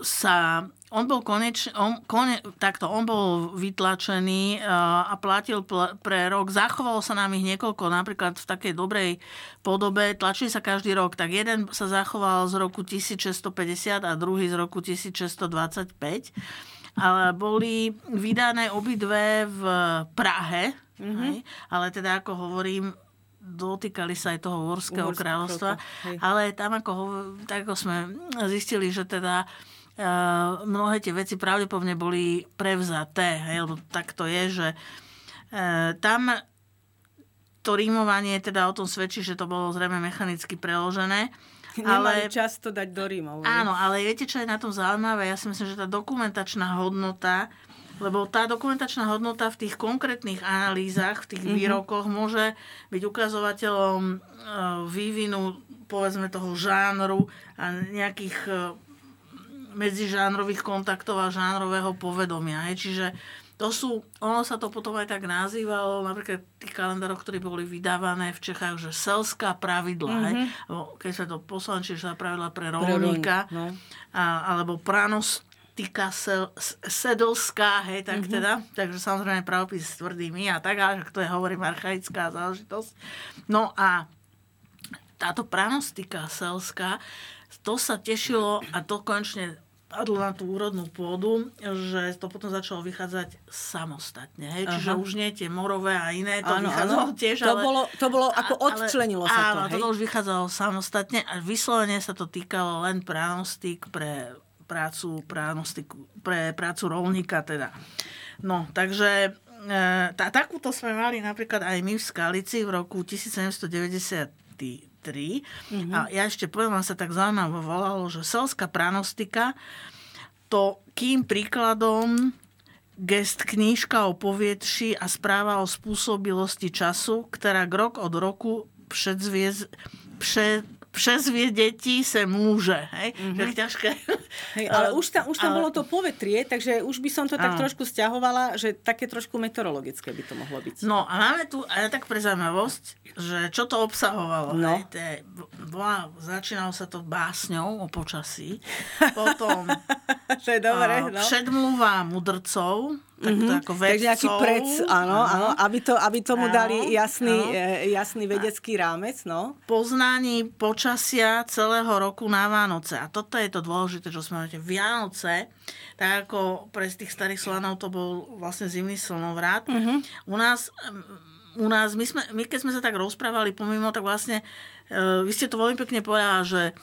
sa... On bol koneč, on, kone, takto, on bol vytlačený e, a platil pl, pre rok. Zachovalo sa nám ich niekoľko, napríklad v takej dobrej podobe. Tlačili sa každý rok. Tak jeden sa zachoval z roku tisíc šesťsto päťdesiat a druhý z roku tisíc šesťsto dvadsaťpäť. Ale boli vydané obidve v Prahe. Mm-hmm. Hej, ale teda, ako hovorím, dotýkali sa aj toho Uhorského kráľovstva, ale tam ako, tak ako sme zistili, že teda e, mnohé tie veci pravdepodobne boli prevzaté, hej, lebo tak to je, že e, tam to rímovanie teda o tom svedčí, že to bolo zrejme mechanicky preložené. Nemali ale, čas to dať do rímov. Áno, ale viete, čo je na tom zaujímavé? Ja si myslím, že tá dokumentačná hodnota, lebo tá dokumentačná hodnota v tých konkrétnych analýzach, v tých mm-hmm. výrokoch môže byť ukazovateľom vývinu, povedzme, toho žánru a nejakých medzižánrových kontaktov a žánrového povedomia. Čiže to sú, ono sa to potom aj tak nazývalo, napríklad tých kalendárov, ktorí boli vydávané v Čechách, že selská pravidla, mm-hmm. keď sa to poslančí, že sa pravidla pre rolníka, no. alebo pranost, týka sedlská, hej, tak mm-hmm. teda, takže samozrejme pravopis s tvrdými a tak, ale to je, hovorím, archaická záležitosť. No a táto pranostika selská, to sa tešilo a to konečne padlo na tú úrodnú pôdu, že to potom začalo vychádzať samostatne, hej, čiže aha. už nie tie morové a iné, to ano, vychádzalo ano. tiež, to ale... Bolo, to bolo ako odčlenilo ale, sa to, áno, hej. Áno, to už vychádzalo samostatne a vyslovene sa to týkalo len pranostik pre... prácu pranostiku, pre prácu rolníka teda. No, takže e, tá, takúto sme mali napríklad aj my v Skalici v roku tisíc sedemsto deväťdesiattri. Mm-hmm. A ja ešte poviem, vám sa tak zaujímavo volalo, že selská pranostika to kým príkladom gest knížka o poviedši a správa o spôsobilosti času, ktorá rok od roku předzviez... Pše, Přezvie deti sa môže. Hej? Mm-hmm. Tak ťažké. Hej, ale už tam, už tam ale... bolo to povetrie, takže už by som to tak ano. trošku sťahovala, že také trošku meteorologické by to mohlo byť. No a máme tu aj tak pre zaujímavosť, že čo to obsahovalo. No. Hej, to je, bola, začínalo sa to básňou o počasí. Potom to je dobré, no. Všedmluva mudrcov, tak to mm-hmm. ako vedcov. Takže nejaký prec, áno, áno, aby, to, aby tomu áno, dali jasný, jasný vedecký rámec, no. Poznanie počasia celého roku na Vánoce. A toto je to dôležité, čo sme hovorili. Vianoce, tak ako pre tých starých Slovanov to bol vlastne zimný slnovrat. Mm-hmm. U nás, u nás my, sme, my keď sme sa tak rozprávali pomimo, tak vlastne e, vy ste to veľmi pekne povedala, že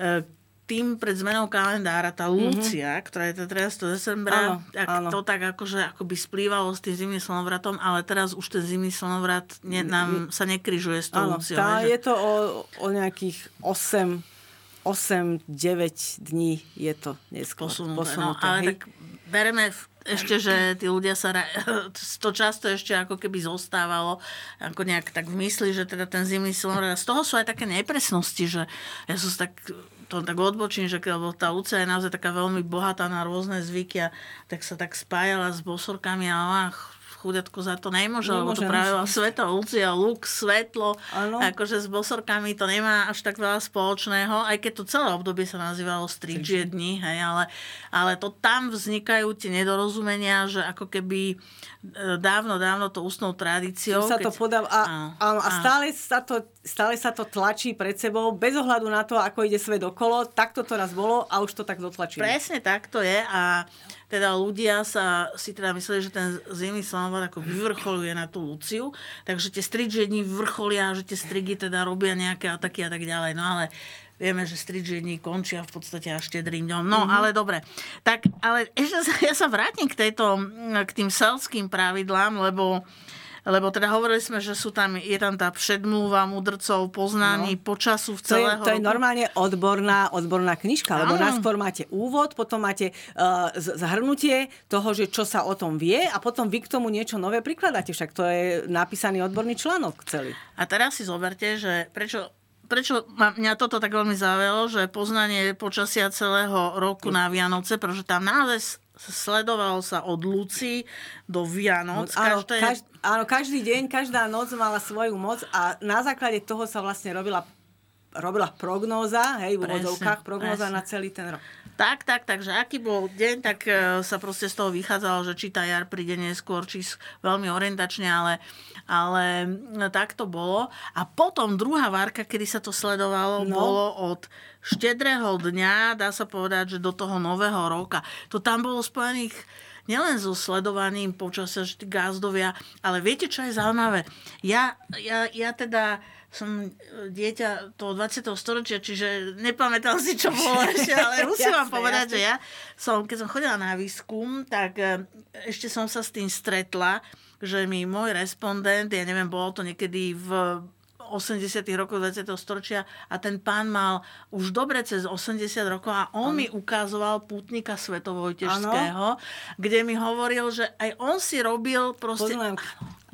e, tým pred zmenou kalendára, tá Lucia, mm-hmm. ktorá je tretieho decembra, áno, tak áno. to tak akože akoby splývalo s tým zimným slnovratom, ale teraz už ten zimný slnovrat ne, nám sa nekryžuje s tou Luciou. Tá že... je to o, o nejakých osem deväť dní je to neskôr. Posunuté. Posunuté no, ale hej. tak bereme v, ešte, že tí ľudia sa to často ešte ako keby zostávalo ako nejak tak v mysli, že teda ten zimný slnovrat. Z toho sú aj také nepresnosti, že ja som tak... to tak odbočím, že lebo tá Lucia je naozaj taká veľmi bohatá na rôzne zvyky a tak sa tak spájala s bosorkami a ona chudetku za to nemôže, lebo to práve Sveta Lucia, luk, svetlo, ano. Akože s bosorkami to nemá až tak veľa spoločného, aj keď to celé obdobie sa nazývalo stričie dni, hej, ale, ale to tam vznikajú tie nedorozumenia, že ako keby dávno, dávno to ústnou tradíciou. Som sa keď... to podal a, a, a stále, sa to, stále sa to tlačí pred sebou, bez ohľadu na to, ako ide svet okolo, takto to raz bolo a už to tak dotlačilo. Presne tak to je a teda ľudia sa si teda mysleli, že ten zimný slnovrad ako vyvrcholuje na tú Luciu, takže tie stridžie dni vrcholia, že tie strigy teda robia nejaké ataky a tak ďalej. No ale vieme, že stridžie dni končia v podstate až Štedrým dňom. No, mm-hmm. ale dobre. Tak, ale ešte sa, ja sa vrátim k tejto, k tým selským pravidlám, lebo Lebo teda hovorili sme, že sú tam, je tam tá predmluva mudrcov, poznaní, no. počasu v celého to je, to je normálne odborná, odborná knižka, no. lebo najskôr máte úvod, potom máte uh, zhrnutie toho, že čo sa o tom vie a potom vy k tomu niečo nové prikladáte. Však to je napísaný odborný článok celý. A teraz si zoberte, že prečo... Prečo mňa toto tak veľmi zaujalo, že poznanie počasia celého roku na Vianoce, pretože tam naozaj sledovalo sa od Lucí do Vianoc. Áno, každé... kaž, áno, každý deň, každá noc mala svoju moc a na základe toho sa vlastne robila, robila prognóza, hej, v úvodzovkách, prognóza na celý ten rok. Tak, tak, takže aký bol deň, tak e, sa proste z toho vychádzalo, že či tá jar príde neskôr, či veľmi orientačne, ale, ale tak to bolo. A potom druhá várka, kedy sa to sledovalo, no. bolo od Štedrého dňa, dá sa povedať, že do toho nového roka. To tam bolo spojených nielen so sledovaním počasia, že tí gázdovia, ale viete, čo je zaujímavé? Ja, ja, ja teda... som dieťa toho dvadsiateho storočia, čiže nepamätám si, čo bolo ešte, ale musím jasne, vám povedať, jasne. Že ja som, keď som chodila na výskum, tak ešte som sa s tým stretla, že mi môj respondent, ja neviem, bolo to niekedy v osemdesiatych rokoch dvadsiateho storočia a ten pán mal už dobre cez osemdesiat rokov a on ano. Mi ukazoval Pútnika Svetovojtežského, kde mi hovoril, že aj on si robil proste... Poznám.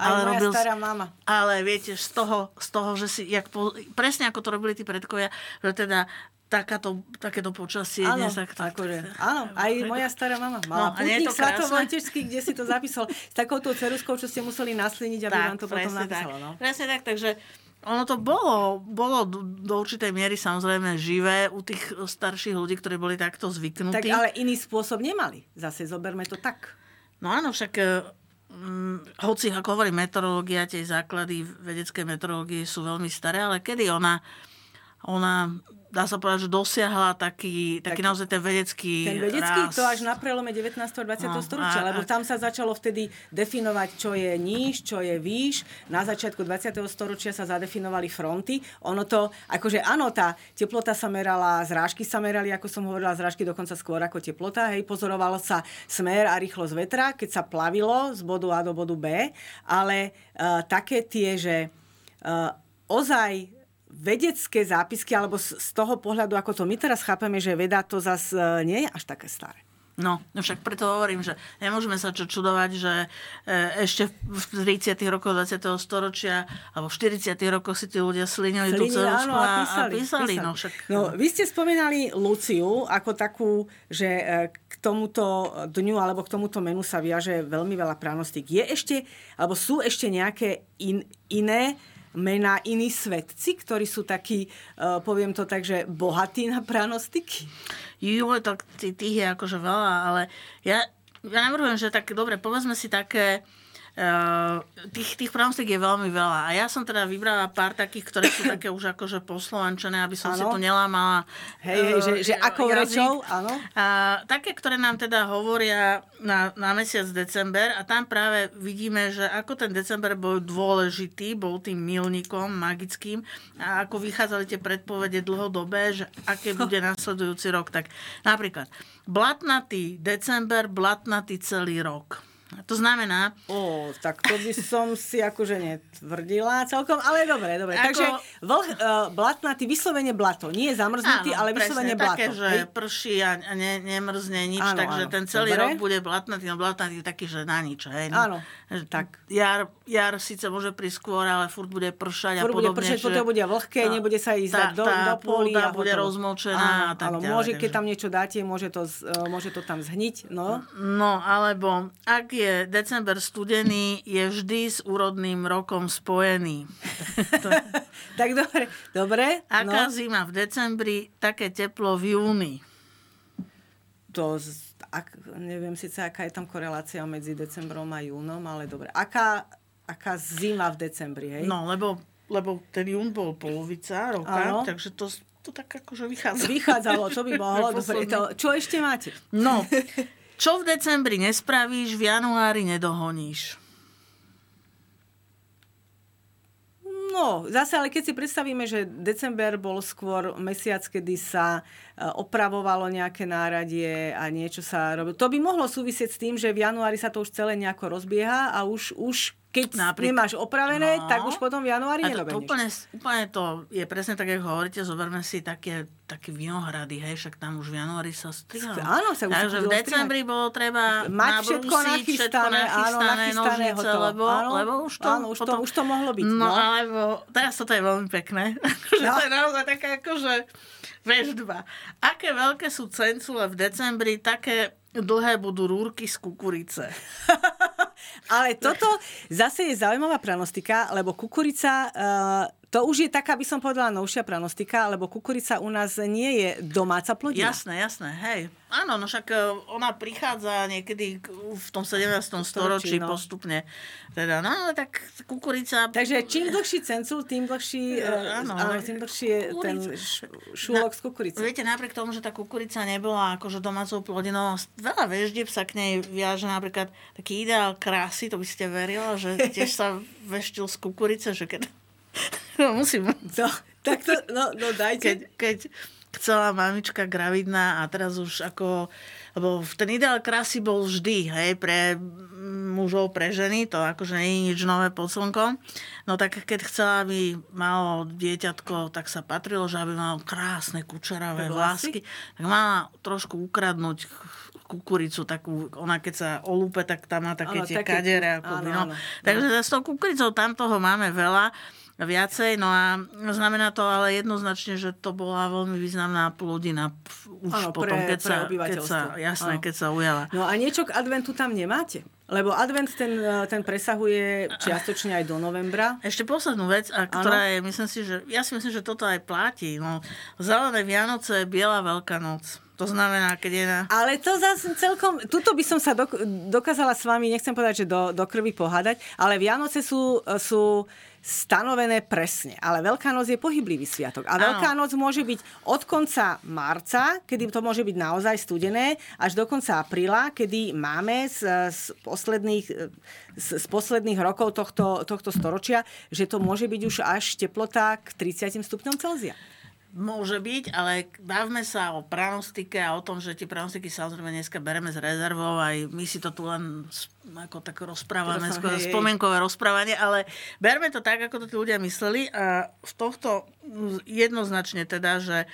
Ale aj moja robil, stará mama. Ale viete, z toho, z toho že si, jak po, presne ako to robili tí predkovia, že teda takáto, takéto počasie áno, dnes. Tak, tak, akože, áno, aj moja stará mama mala no, Pútnik Svetovojtežský, kde si to zapísal s takouto ceruskou, čo ste museli nasliniť, aby tak, vám to potom napísalo. Tak. No? Presne tak, takže ono to bolo, bolo do určitej miery samozrejme živé u tých starších ľudí, ktorí boli takto zvyknutí. Tak ale iný spôsob nemali. Zase zoberme to tak. No áno, však hm, hoci, ako hovorí meteorológia, tie základy vedeckej meteorológie sú veľmi staré, ale kedy ona, ona dá sa povedať, že dosiahla taký, taký tak, naozaj ten vedecký Ten vedecký rast. To až na prelome devätnásteho a dvadsiateho No, storočia, a, lebo tam sa začalo vtedy definovať, čo je níž, čo je výš. Na začiatku dvadsiateho storočia sa zadefinovali fronty. Ono to, akože áno, tá teplota sa merala, zrážky sa merali, ako som hovorila, zrážky dokonca skôr ako teplota. Hej, pozorovalo sa smer a rýchlosť vetra, keď sa plavilo z bodu A do bodu B, ale uh, také tie, že uh, ozaj... vedecké zápisky, alebo z toho pohľadu, ako to my teraz chápeme, že veda to zase nie je až také staré. No, však preto hovorím, že nemôžeme sa čo čudovať, že ešte v tridsiatych rokoch dvadsiateho storočia alebo v štyridsiatych rokoch si tí ľudia slinili tú ceruzku a, a písali. No, však... no, vy ste spomínali Luciu ako takú, že k tomuto dňu alebo k tomuto menu sa viaže veľmi veľa pránostík. Je ešte, alebo sú ešte nejaké in, iné mená, iní svetci, ktorí sú takí, uh, poviem to tak, že bohatí na pranostiky? Jo, tak tých je akože veľa, ale ja, ja navrhujem, že tak dobre, povedzme si také, uh, tých, tých pranostik je veľmi veľa. A ja som teda vybrala pár takých, ktoré sú také už akože poslovančené, aby som ano. Si tu nelámala. Hej, hej, uh, že, že akou rečou, áno. A také, ktoré nám teda hovoria na, na mesiac december a tam práve vidíme, že ako ten december bol dôležitý, bol tým milníkom magickým a ako vychádzali tie predpovede dlhodobé, že aké bude nasledujúci rok. Tak napríklad blatnatý december, blatnatý celý rok. To znamená... Ó, tak to by som si akože netvrdila celkom, ale dobre, dobre. Ako... Takže vlh, uh, blatnatý, vyslovene blato. Nie je zamrznutý, áno, ale vyslovene blato. Také, že hej? Prší a ne, nemrzne nič, áno, takže áno. Ten celý dobre. Rok bude blatnatý, no blatnatý taký, že na nič. Hej, no. Áno, tak. Jar, jar síce môže prísť skôr, ale furt bude pršať furt a podobne. Furt bude pršať, že... potom bude vlhké, no, nebude sa ísť tá, do, tá do polí. Tá pôda bude potom... rozmočená áno, a tak áno, ďalej. Môže, takže... keď tam niečo dáte, môže to, môže to tam zhniť, no? No, alebo ak je december studený, je vždy s úrodným rokom spojený. To... tak dobre. dobre Aká no. zima v decembri, také teplo v júni. To, ak, neviem síce, aká je tam korelácia medzi decembrom a júnom, ale dobre. Aká, aká zima v decembri, hej? No, lebo, lebo ten jún bol polovica roka, ano. takže to... To tak akože vychádzalo. Vychádzalo, čo by mohlo. Dobre, to, čo ešte máte? No, čo v decembri nespravíš, v januári nedohoníš. No, zase, ale keď si predstavíme, že december bol skôr mesiac, kedy sa opravovalo nejaké náradie a niečo sa robilo. To by mohlo súvisieť s tým, že v januári sa to už celé nejako rozbieha a už... už Keď Napríklad. nemáš opravené, no, tak už potom v januári nerobíš. Úplne, úplne to je presne tak, ako hovoríte, zoberme si také, také vinohrady, hej, však tam už v januári sa strihalo. Áno, sa už Takže v decembri strihať. bolo treba mať všetko nachystané, áno, nachystané nožice, lebo, áno, lebo už, to, áno, už, potom, to, už to mohlo byť. No, no. Alebo, teraz toto je veľmi pekné, že no. to je naozaj taká akože veždba. Aké veľké sú cencule v decembri, také dlhé budú rúrky z kukurice. Ale toto zase je zaujímavá pranostika, lebo kukurica, to už je taká, by som povedala, novšia pranostika, lebo kukurica u nás nie je domáca plodina. Jasné, jasné, hej. Áno, no však ona prichádza niekedy v tom sedemnástom storočí no. postupne. Teda, no ale tak kukurica... Takže čím dlhší cencul, tým dlhší, áno, áno, tým dlhší je ten šúlok z kukurice. Viete, napriek tomu, že tá kukurica nebola akože domácou plodinou, veľa veždieb sa k nej viaže, napríklad taký ideál krásy, to by ste verila, že tiež sa veštil z kukurice, že keď... No musím. No, tak to, no, no dajte. Keď, keď chcela mamička gravidná a teraz už ako... Lebo ten ideál krásy bol vždy, hej, pre mužov, pre ženy, to akože nie je nič nové pod slnkom. No tak keď chcela, aby malo dieťatko, tak sa patrilo, že aby malo krásne kučeravé vlásky. Tak mala trošku ukradnúť kukuricu, takú, ona keď sa olúpe, tak tam má také ano, tie také, kadere. Akoby, áno, áno, no. Takže s tou kukuricou tam toho máme veľa, viacej, no a znamená to ale jednoznačne, že to bola veľmi významná plodina už ano, potom, pre, keď, pre sa, keď sa jasné, ano. keď sa ujala. No a niečo k adventu tam nemáte? Lebo advent ten, ten presahuje čiastočne aj do novembra. Ešte poslednú vec, a ktorá ano. je, myslím si, že ja si myslím, že toto aj platí. No, zelené Vianoce, biela Veľká noc. To znamená, keď je na... Ale to zase celkom... Tuto by som sa do, dokázala s vami, nechcem povedať, že do, do krvi pohádať, ale Vianoce sú, sú stanovené presne. Ale Veľká noc je pohyblivý sviatok. A Veľká noc môže byť od konca marca, kedy to môže byť naozaj studené, až do konca apríla, kedy máme z, z, posledných, z, z posledných rokov tohto, tohto storočia, že to môže byť už až teplota k tridsiatim stupňom Celzia. Môže byť, ale bavme sa o pranostike a o tom, že tie pranostiky samozrejme dneska bereme z rezervou, aj my si to tu len ako tak rozprávame, skôr spomienkové rozprávanie, ale berme to tak, ako to tí ľudia mysleli a v tohto jednoznačne teda, že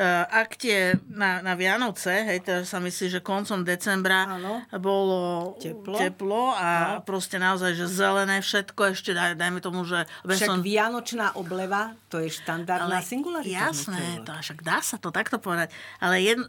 ak tie na, na Vianoce, hej, teda sa myslí, že koncom decembra Áno. bolo teplo, teplo a no. proste naozaj, že zelené všetko, ešte daj, dajme tomu, že... Však som... vianočná obleva, to je štandardná singularita. Jasné, to, však dá sa to takto povedať, ale jedno...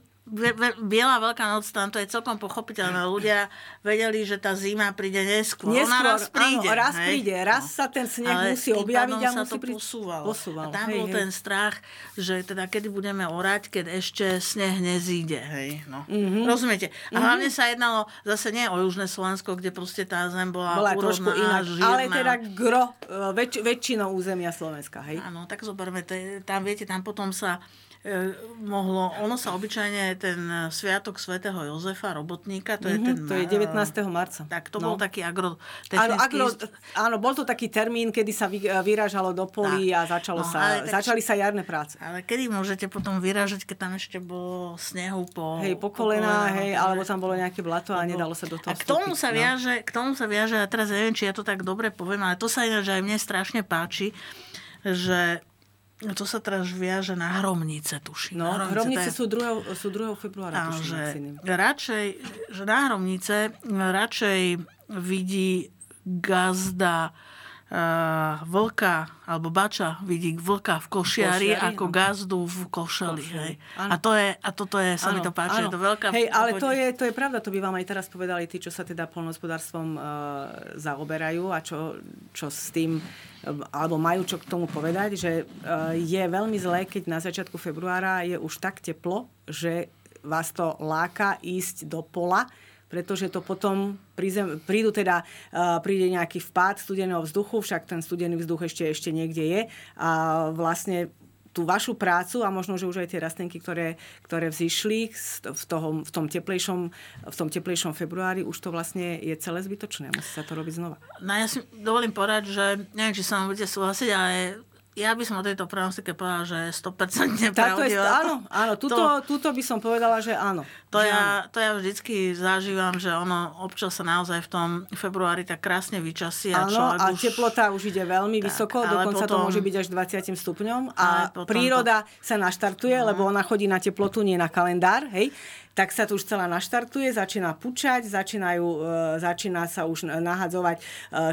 Biela Veľká noc, tam to je celkom pochopiteľné. Ľudia vedeli, že tá zima príde neskôr. neskôr Ona raz príde. Áno, raz hej? príde, raz no. sa ten sneh Ale musí objaviť a musí prísť. Posúvalo. posúvalo. A tam hej, bol hej. ten strach, že teda kedy budeme orať, keď ešte sneh nezíde. Hej, no. mm-hmm. Rozumiete? A hlavne mm-hmm. sa jednalo zase nie o Južné Slovensko, kde proste tá zem bola, bola úrodná, inak, žírna. Ale teda gro, väč, väčšinou územia Slovenska. Hej? Áno, tak zoberme. Tam, viete, tam potom sa mohlo, ono sa obyčajne ten sviatok svätého Jozefa Robotníka, to mm-hmm, je ten... To je devätnásteho marca. Tak to no. bol taký agrotechnický... Áno, agro, áno, bol to taký termín, kedy sa vy, vyrážalo do polí a začalo no, sa, tak, začali sa jarné práce. Ale kedy môžete potom vyrážať, keď tam ešte bolo snehu po... Hej, po kolená, po kolená hej, alebo tam bolo nejaké blato a nedalo sa do toho vstúpiť. A k tomu sa viaže, no. k tomu sa viaže, a teraz neviem, či ja to tak dobre poviem, ale to sa ináč aj mne strašne páči, že... No to sa teraz viaže na Hromnice, tuším. No, Hromnice, Hromnice sú druhého sú druhého februára, tuším. Že radšej, že na Hromnice radšej vidí gazda Uh, vlka, alebo bača vidí vlka v košiari, košiari ako no. gazdu v košeli. Hej. A, to je, a toto je, sa ano, mi to páči, je to veľká... Hej, ale to je, to je pravda, to by vám aj teraz povedali tí, čo sa teda poľnohospodárstvom e, zaoberajú a čo, čo s tým, e, alebo majú čo k tomu povedať, že e, je veľmi zlé, keď na začiatku februára je už tak teplo, že vás to láka ísť do pola, pretože to potom prízem, prídu teda, príde nejaký vpád studeného vzduchu, však ten studený vzduch ešte, ešte niekde je a vlastne tú vašu prácu a možno, že už aj tie rastlinky, ktoré, ktoré vzýšli v, toho, v, tom teplejšom, v tom teplejšom februári, už to vlastne je celé zbytočné. Musí sa to robiť znova. No ja si dovolím porať, že neviem, či sa vám budete súhlasiť, ale ja by som o tejto pronostike povedala, že je sto percent pravdivá. Áno, áno tuto, to, tuto by som povedala, že áno. To, že ja, áno. to ja vždycky zažívam, že ono občas sa naozaj v tom februári tak krásne vyčasí. Áno, a, a už... teplota už ide veľmi tak, vysoko, dokonca potom... to môže byť až dvadsať stupňov a príroda to... sa naštartuje, uh-huh. lebo ona chodí na teplotu, nie na kalendár, hej. Tak sa to už celá naštartuje, začína pučať, začínajú, začína sa už nahadzovať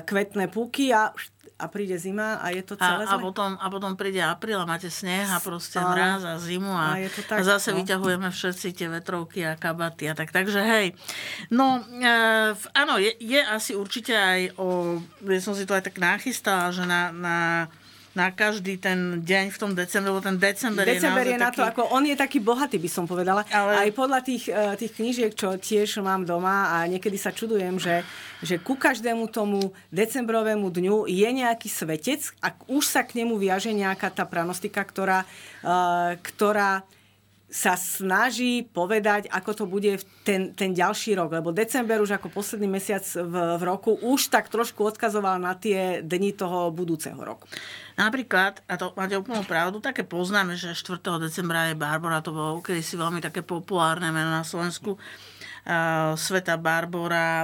kvetné púky a... a príde zima a je to celé a, a, potom, a potom príde apríl a máte sneh a proste mráz a zimu a, a, tak, a zase no. vyťahujeme všetci tie vetrovky a kabaty a tak. Takže hej. No, e, v, áno, je, je asi určite aj o... Ja som si to aj tak nachystala, že na... na na každý ten deň v tom decembru, lebo ten december, december je, je na taký... to, ako on je taký bohatý, by som povedala. Ale... Aj podľa tých, tých knížiek, čo tiež mám doma a niekedy sa čudujem, že, že ku každému tomu decembrovému dňu je nejaký svetec a už sa k nemu viaže nejaká tá pranostika, ktorá, ktorá sa snaží povedať, ako to bude ten, ten ďalší rok. Lebo december už ako posledný mesiac v, v roku už tak trošku odkazoval na tie dni toho budúceho roku. Napríklad, a to máte úplnú pravdu, také poznáme, že štvrtého decembra je Barbora, to bolo kedysi veľmi také populárne meno na Slovensku. Sveta Barbora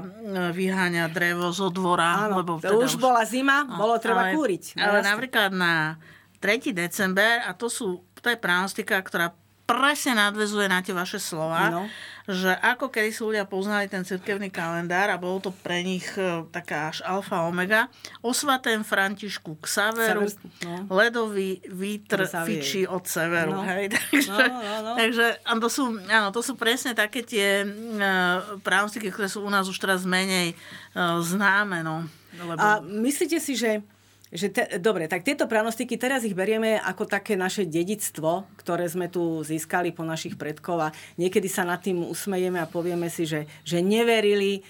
vyháňa drevo zo dvora. Áno, lebo teda už, už bola zima, áno, bolo treba ale, kúriť. Ale jasne. Napríklad na tretieho december, a to, sú, to je pranostika, ktorá presne nadväzuje na tie vaše slova, no. že ako kedy si ľudia poznali ten cirkevný kalendár a bolo to pre nich taká až alfa omega, o svatém Františku k severu, no. ledový vítr fičí od severu. No. Hej, takže, no, no, no. takže to, sú, áno, to sú presne také tie uh, právostiky, ktoré sú u nás už teraz menej uh, známe. No, lebo... A myslíte si, že Že te, dobre, tak tieto pranostiky, teraz ich berieme ako také naše dedičstvo, ktoré sme tu získali po našich predkov a niekedy sa nad tým usmejeme a povieme si, že, že neverili e,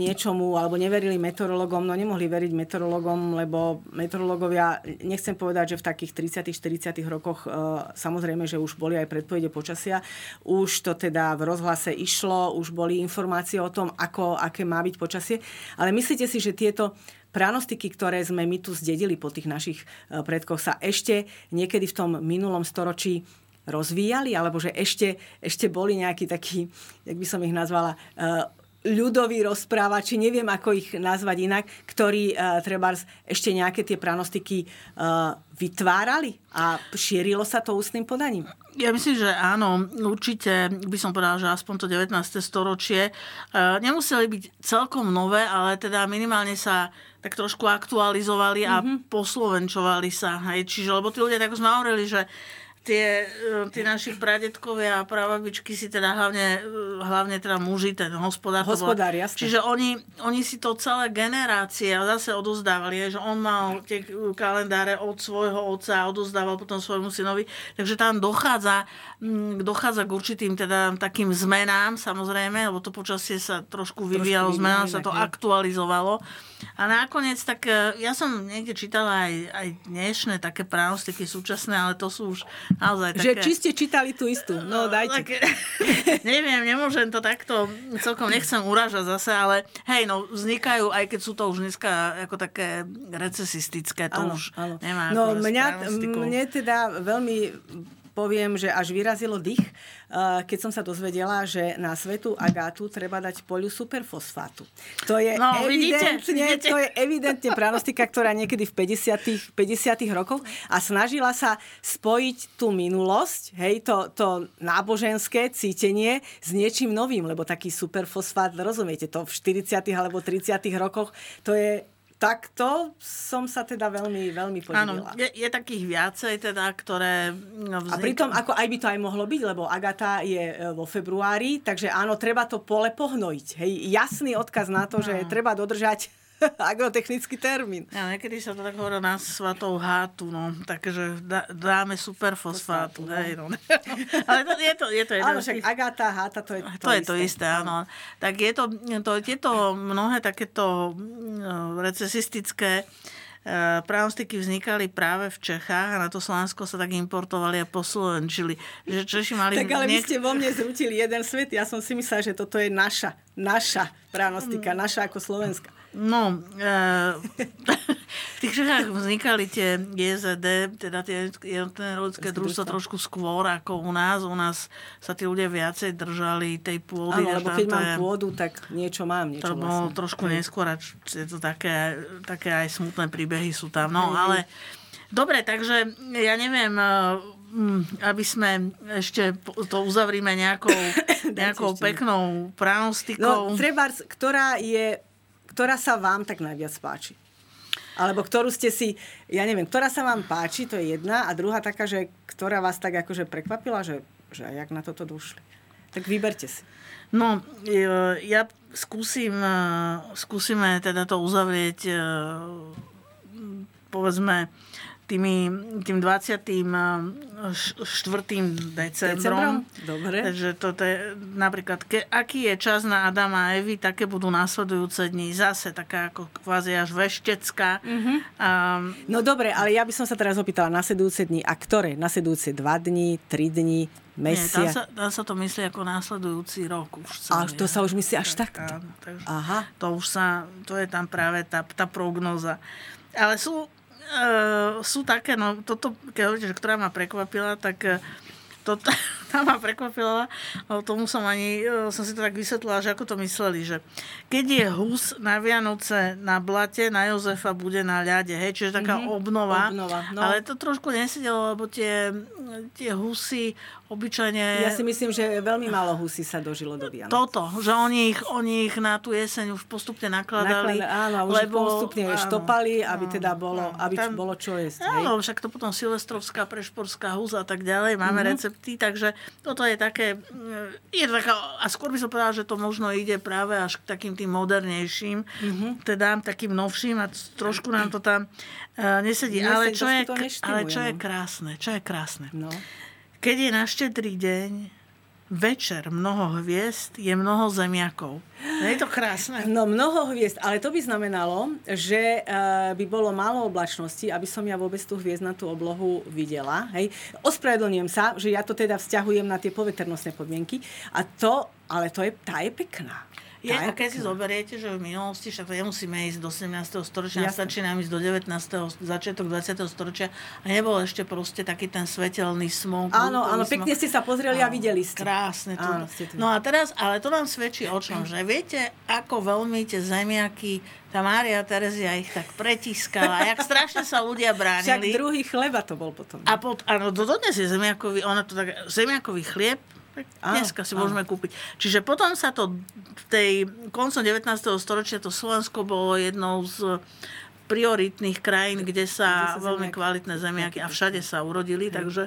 niečomu alebo neverili meteorologom, no nemohli veriť meteorologom, lebo meteorologovia, nechcem povedať, že v takých tridsiatych štyridsiatych rokoch, e, samozrejme, že už boli aj predpovede počasia, už to teda v rozhlase išlo, už boli informácie o tom, ako, aké má byť počasie, ale myslíte si, že tieto pranostiky, ktoré sme my tu zdedili po tých našich predkoch, sa ešte niekedy v tom minulom storočí rozvíjali? Alebo že ešte, ešte boli nejakí takí, jak by som ich nazvala, ľudoví rozprávači, neviem, ako ich nazvať inak, ktorí trebárs ešte nejaké tie pranostiky vytvárali a šírilo sa to ústnym podaním? Ja myslím, že áno, určite by som povedala, že aspoň to devätnáste storočie nemuseli byť celkom nové, ale teda minimálne sa tak trošku aktualizovali a mm-hmm. poslovenčovali sa. Hej. Čiže, lebo tí ľudia tak už hovorili, že tie, tí naši pradedkovia a prababičky si teda hlavne, hlavne teda muži, ten hospodár. Hospodár, jasne. Čiže oni, oni si to celé generácie zase odozdávali, je, že on mal tie kalendáre od svojho otca a odozdával potom svojmu synovi. Takže tam dochádza, dochádza k určitým teda takým zmenám, samozrejme, lebo to počasie sa trošku vyvíjalo, zmenalo sa to, aktualizovalo. A nakoniec, tak ja som niekde čítala aj, aj dnešné také pranostiky súčasné, ale to sú už naozaj také... Že či ste čítali tú istú? No, dajte. Také, neviem, nemôžem to takto, celkom nechcem uražať zase, ale hej, no, vznikajú, aj keď sú to už dneska ako také recesistické, to ano, už ano. Nemá... No, mňa, mne teda veľmi... poviem, že až vyrazilo dých, keď som sa dozvedela, že na svetu Agátu treba dať poliu superfosfátu. To je, no, evidentne, vidíte, to je evidentne pranostika, ktorá niekedy v päťdesiatych rokoch a snažila sa spojiť tú minulosť, hej, to, to náboženské cítenie s niečím novým, lebo taký superfosfát, rozumiete, to v štyridsiatych alebo tridsiatych rokoch, to je takto som sa teda veľmi, veľmi podivila. Áno, je, je takých viacej teda, ktoré vznikajú. A pritom, ako aj by to aj mohlo byť, lebo Agáta je vo februári, takže áno, treba to pole pohnojiť. Hej, jasný odkaz na to, že no. treba dodržať agrotechnický termín. Ja, niekedy sa to tak hovorilo na svatou hátu, no, takže dá, dáme superfosfátu. No. Ale to, je to, je to áno, však Agáta, háta, to je to, to, je to isté. isté áno. Tak je to, to, tieto mnohé takéto recesistické Uh, pranostiky vznikali práve v Čechách a na to Slánsko sa tak importovali a poslovenčili. Že Češi mali tak ale niek- vy ste vo mne zrútili jeden svet. Ja som si myslela, že toto je naša, naša pranostika, naša ako slovenská. No, uh, v tých Čechách vznikali tie J Z D, teda tie jednotné ľudské družstvo trošku skôr ako u nás. U nás sa tí ľudia viacej držali tej pôdy. Áno, lebo keď mám je, pôdu, tak niečo mám. Niečo to bolo vlastne trošku neskôr a je to také, také aj smutné príbehy. Behy sú tam, no ale dobre, takže ja neviem, aby sme ešte to uzavrime nejakou, nejakou peknou pranostikou. No trebárs, ktorá je, ktorá sa vám tak najviac páči. Alebo ktorú ste si, ja neviem, ktorá sa vám páči, to je jedna, a druhá taká, že ktorá vás tak akože prekvapila, že, že jak na toto došli. Tak vyberte si. No, ja skúsim, skúsime teda to uzavrieť povedzme tými, tým dvadsiatym štvrtým decembrom. Dobre. Takže toto je napríklad, ke, aký je čas na Adama a Evy, také budú následujúce dni. Zase taká ako kvázi až veštecká. Mm-hmm. Um, no dobre, ale ja by som sa teraz opýtala nasledujúce dni. A ktoré? Nasledujúce dva dni, tri dni, mesiac? Nie, tam sa, tam sa to myslí ako následujúci rok. Už a to je, sa už myslí až tak, takto? Áno, takže aha. To už sa, to je tam práve tá, tá prognoza. Ale sú, e, sú také, no toto, keďže, ktorá ma prekvapila, tak to, tá ma prekvapila, tomu som ani, som si to tak vysvetlila, že ako to mysleli, že keď je hus na Vianoce na blate, na Jozefa bude na ľade, hej, čiže taká mm-hmm. obnova, obnova no. Ale to trošku nesedelo, lebo tie, tie husy obyčajne... Ja si myslím, že veľmi málo husí sa dožilo do Vianoc. Toto, že oni ich, oni ich na tú jeseň už postupne nakladali. Naklada, áno, už lebo, postupne áno, štopali, aby áno, teda bolo, aby tam, bolo čo jesť. Áno, hej. Však to potom silvestrovská, prešporská husa a tak ďalej, máme mm-hmm. recepty, takže toto je také, je taká, a skôr by som povedala, že to možno ide práve až k takým tým modernejším, mm-hmm. teda takým novším a trošku nám to tam uh, nesedí. Nesedí, ale čo, je, ale čo je krásne, čo je krásne. No. Keď je na Štedrý deň večer mnoho hviezd, je mnoho zemiakov. Je to krásne. No mnoho hviezd, ale to by znamenalo, že uh, by bolo málo oblačnosti, aby som ja vôbec tú hviezdnatú oblohu videla. Hej. Ospravedlňujem sa, že ja to teda vzťahujem na tie poveternostné podmienky. A to, ale to je, tá je pekná. Je, a keď si zoberiete, že v minulosti, však nemusíme ísť do sedemnásteho storočia, stačí nám ísť do devätnásteho začiatok dvadsiateho storočia a nebol ešte proste taký ten svetelný smog. Áno, áno, smog. Pekne ste sa pozreli áno, a videli ste. Krásne. To. Áno, ste to. No a teraz, ale to nám svedčí o čom, že viete, ako veľmi tie zemiaky, tá Mária Terezia ich tak pretiskala, jak strašne sa ľudia bránili. Však druhý chleba to bol potom. A pod, áno, dodnes je zemiakový, ona to tak, zemiakový chlieb, dneska si áno. môžeme kúpiť. Čiže potom sa to v tej koncom devätnásteho storočia to Slovensko bolo jednou z prioritných krajín, kde sa, kde sa veľmi zemiaky. Kvalitné zemiaky a všade sa urodili, hmm. takže,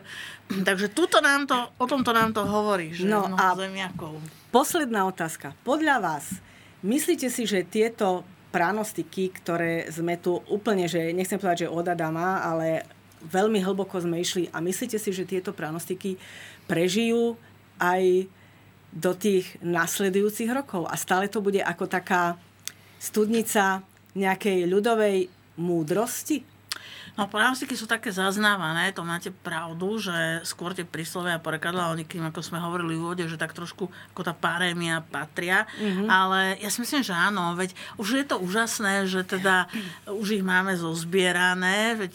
takže tuto nám to, o tomto nám to hovorí, že no a zemiakov. Posledná otázka. Podľa vás, myslíte si, že tieto pranostiky, ktoré sme tu úplne, že nechcem povedať, že od Adama, ale veľmi hlboko sme išli a myslíte si, že tieto pranostiky prežijú aj do tých nasledujúcich rokov. A stále to bude ako taká studnica nejakej ľudovej múdrosti? No, pranostiky sú také zaznávané, to máte pravdu, že skôr tie príslovia a porekadlá, oni kým, ako sme hovorili v úvode, že tak trošku ako tá parémia patria, mm-hmm. ale ja si myslím, že áno, veď už je to úžasné, že teda už ich máme zozbierané, veď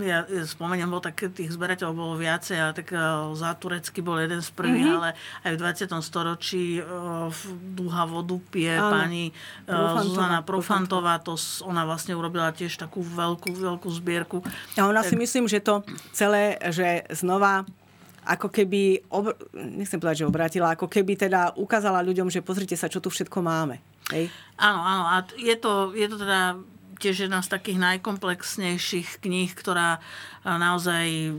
ja, ja spomeniem, bol tak, tých zberateľov bolo viacej, ale tak za Turecky bol jeden z prvých, mm-hmm. ale aj v dvadsiatom storočí uh, Duha vodu pije ale, pani uh, Zuzana Profantová, to ona vlastne urobila tiež takú veľkú, veľkú zbierku. A ona si myslím, že to celé, že znova ako keby, obr- nechcem povedať, že obrátila, ako keby teda ukázala ľuďom, že pozrite sa, čo tu všetko máme. Hej? Áno, áno. A je to, je to teda tiež jedna z takých najkomplexnejších kníh, ktorá naozaj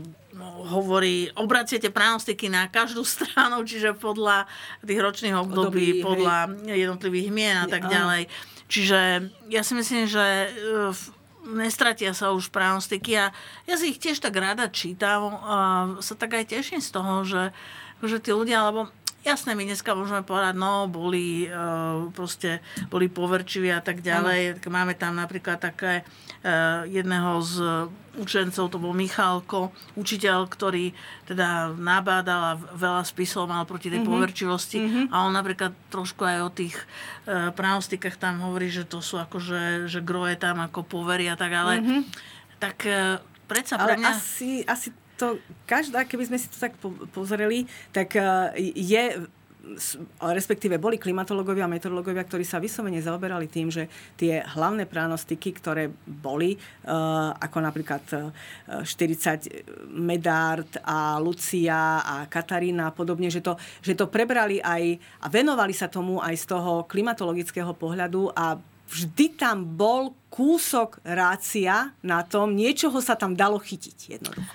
hovorí, obraciete pranostiky na každú stranu, čiže podľa tých ročných období, Dobí, podľa hej. jednotlivých mien a tak ďalej. Čiže ja si myslím, že nestratia sa už pranostiky a ja si ich tiež tak rada čítam a sa tak aj teším z toho, že, že tí ľudia, lebo jasné, my dneska môžeme povedať, no, boli uh, proste, boli poverčiví a tak ďalej. Mm. Máme tam napríklad také uh, jedného z učencov, to bol Michalko, učiteľ, ktorý teda nabádal a veľa spisov mal proti tej mm-hmm. poverčivosti. Mm-hmm. A on napríklad trošku aj o tých uh, pranostikách tam hovorí, že to sú akože, že groje tam ako povery a tak, ale mm-hmm. tak uh, predsa pre mňa... Ale asi... asi... To každá, keby sme si to tak pozreli, tak je, respektíve boli klimatológovia a meteorológovia, ktorí sa vyslovene zaoberali tým, že tie hlavné pranostiky, ktoré boli, ako napríklad štyridsať Medard a Lucia a Katarína a podobne, že to, že to prebrali aj a venovali sa tomu aj z toho klimatologického pohľadu a vždy tam bol kúsok rácia na tom, niečoho sa tam dalo chytiť jednoducho.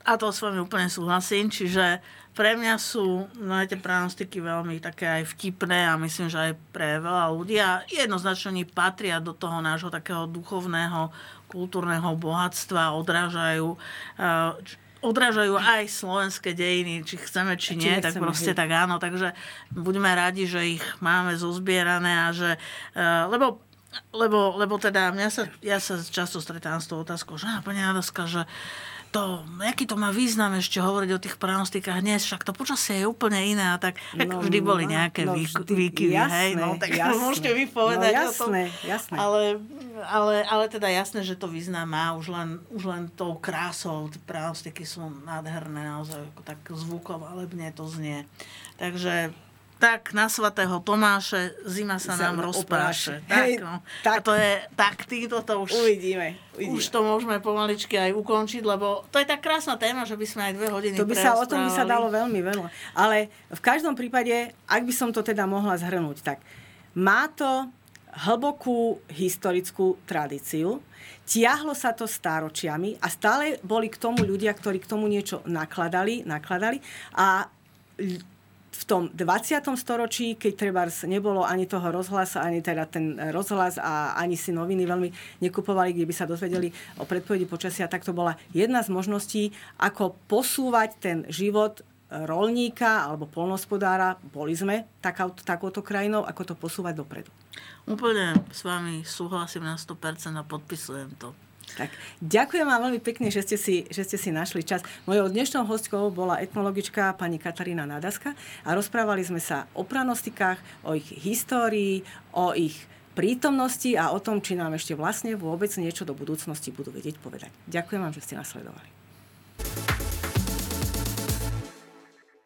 A to s vami úplne súhlasím, čiže pre mňa sú no, tie pranostiky veľmi také aj vtipné a myslím, že aj pre veľa ľudí a jednoznačne oni patria do toho nášho takého duchovného, kultúrneho bohatstva, odrážajú, uh, odrážajú aj slovenské dejiny, či chceme, či nie, či tak proste tak áno, takže buďme radi, že ich máme zozbierané a že, uh, lebo lebo, lebo teda mňa sa, ja sa často stretám s tou otázkou, že pani Nádaská, že to, aký to má význam ešte hovoriť o tých pranostikách dnes, však to počasie je úplne iné a tak, tak no, vždy boli nejaké no, výk- výkyvy, jasné, hej, no tak jasné, môžete vy povedať no, jasné, o tom, jasné. Ale, ale, ale teda jasné, že to význam má už len, už len tou krásou, tie pranostiky sú nádherné naozaj, ako tak zvukov, ale mne to znie, takže tak na svätého Tomáše zima sa Zem nám rozpráše. Tak, no. tak. A to je tak, týmto to už uvidíme, uvidíme. Už to môžeme pomaličky aj ukončiť, lebo to je tak krásna téma, že by sme aj dve hodiny to by sa o tom by sa dalo veľmi veľa. Ale v každom prípade, ak by som to teda mohla zhrnúť, tak má to hlbokú historickú tradíciu. Tiahlo sa to stáročiami a stále boli k tomu ľudia, ktorí k tomu niečo nakladali, nakladali a v tom dvadsiatom storočí, keď trebárs nebolo ani toho rozhlasu, ani teda ten rozhlas a ani si noviny veľmi nekupovali, kde by sa dozvedeli o predpovedi počasia, tak to bola jedna z možností, ako posúvať ten život roľníka alebo poľnohospodára, boli sme taká, takouto krajinou, ako to posúvať dopredu. Úplne s vami súhlasím na sto percent a podpisujem to. Tak, ďakujem vám veľmi pekne, že ste si, že ste si našli čas. Mojou dnešnou hostkou bola etnologička pani Katarína Nádaská a rozprávali sme sa o pranostikách, o ich histórii, o ich prítomnosti a o tom, či nám ešte vlastne vôbec niečo do budúcnosti budú vedieť povedať. Ďakujem vám, že ste nás sledovali.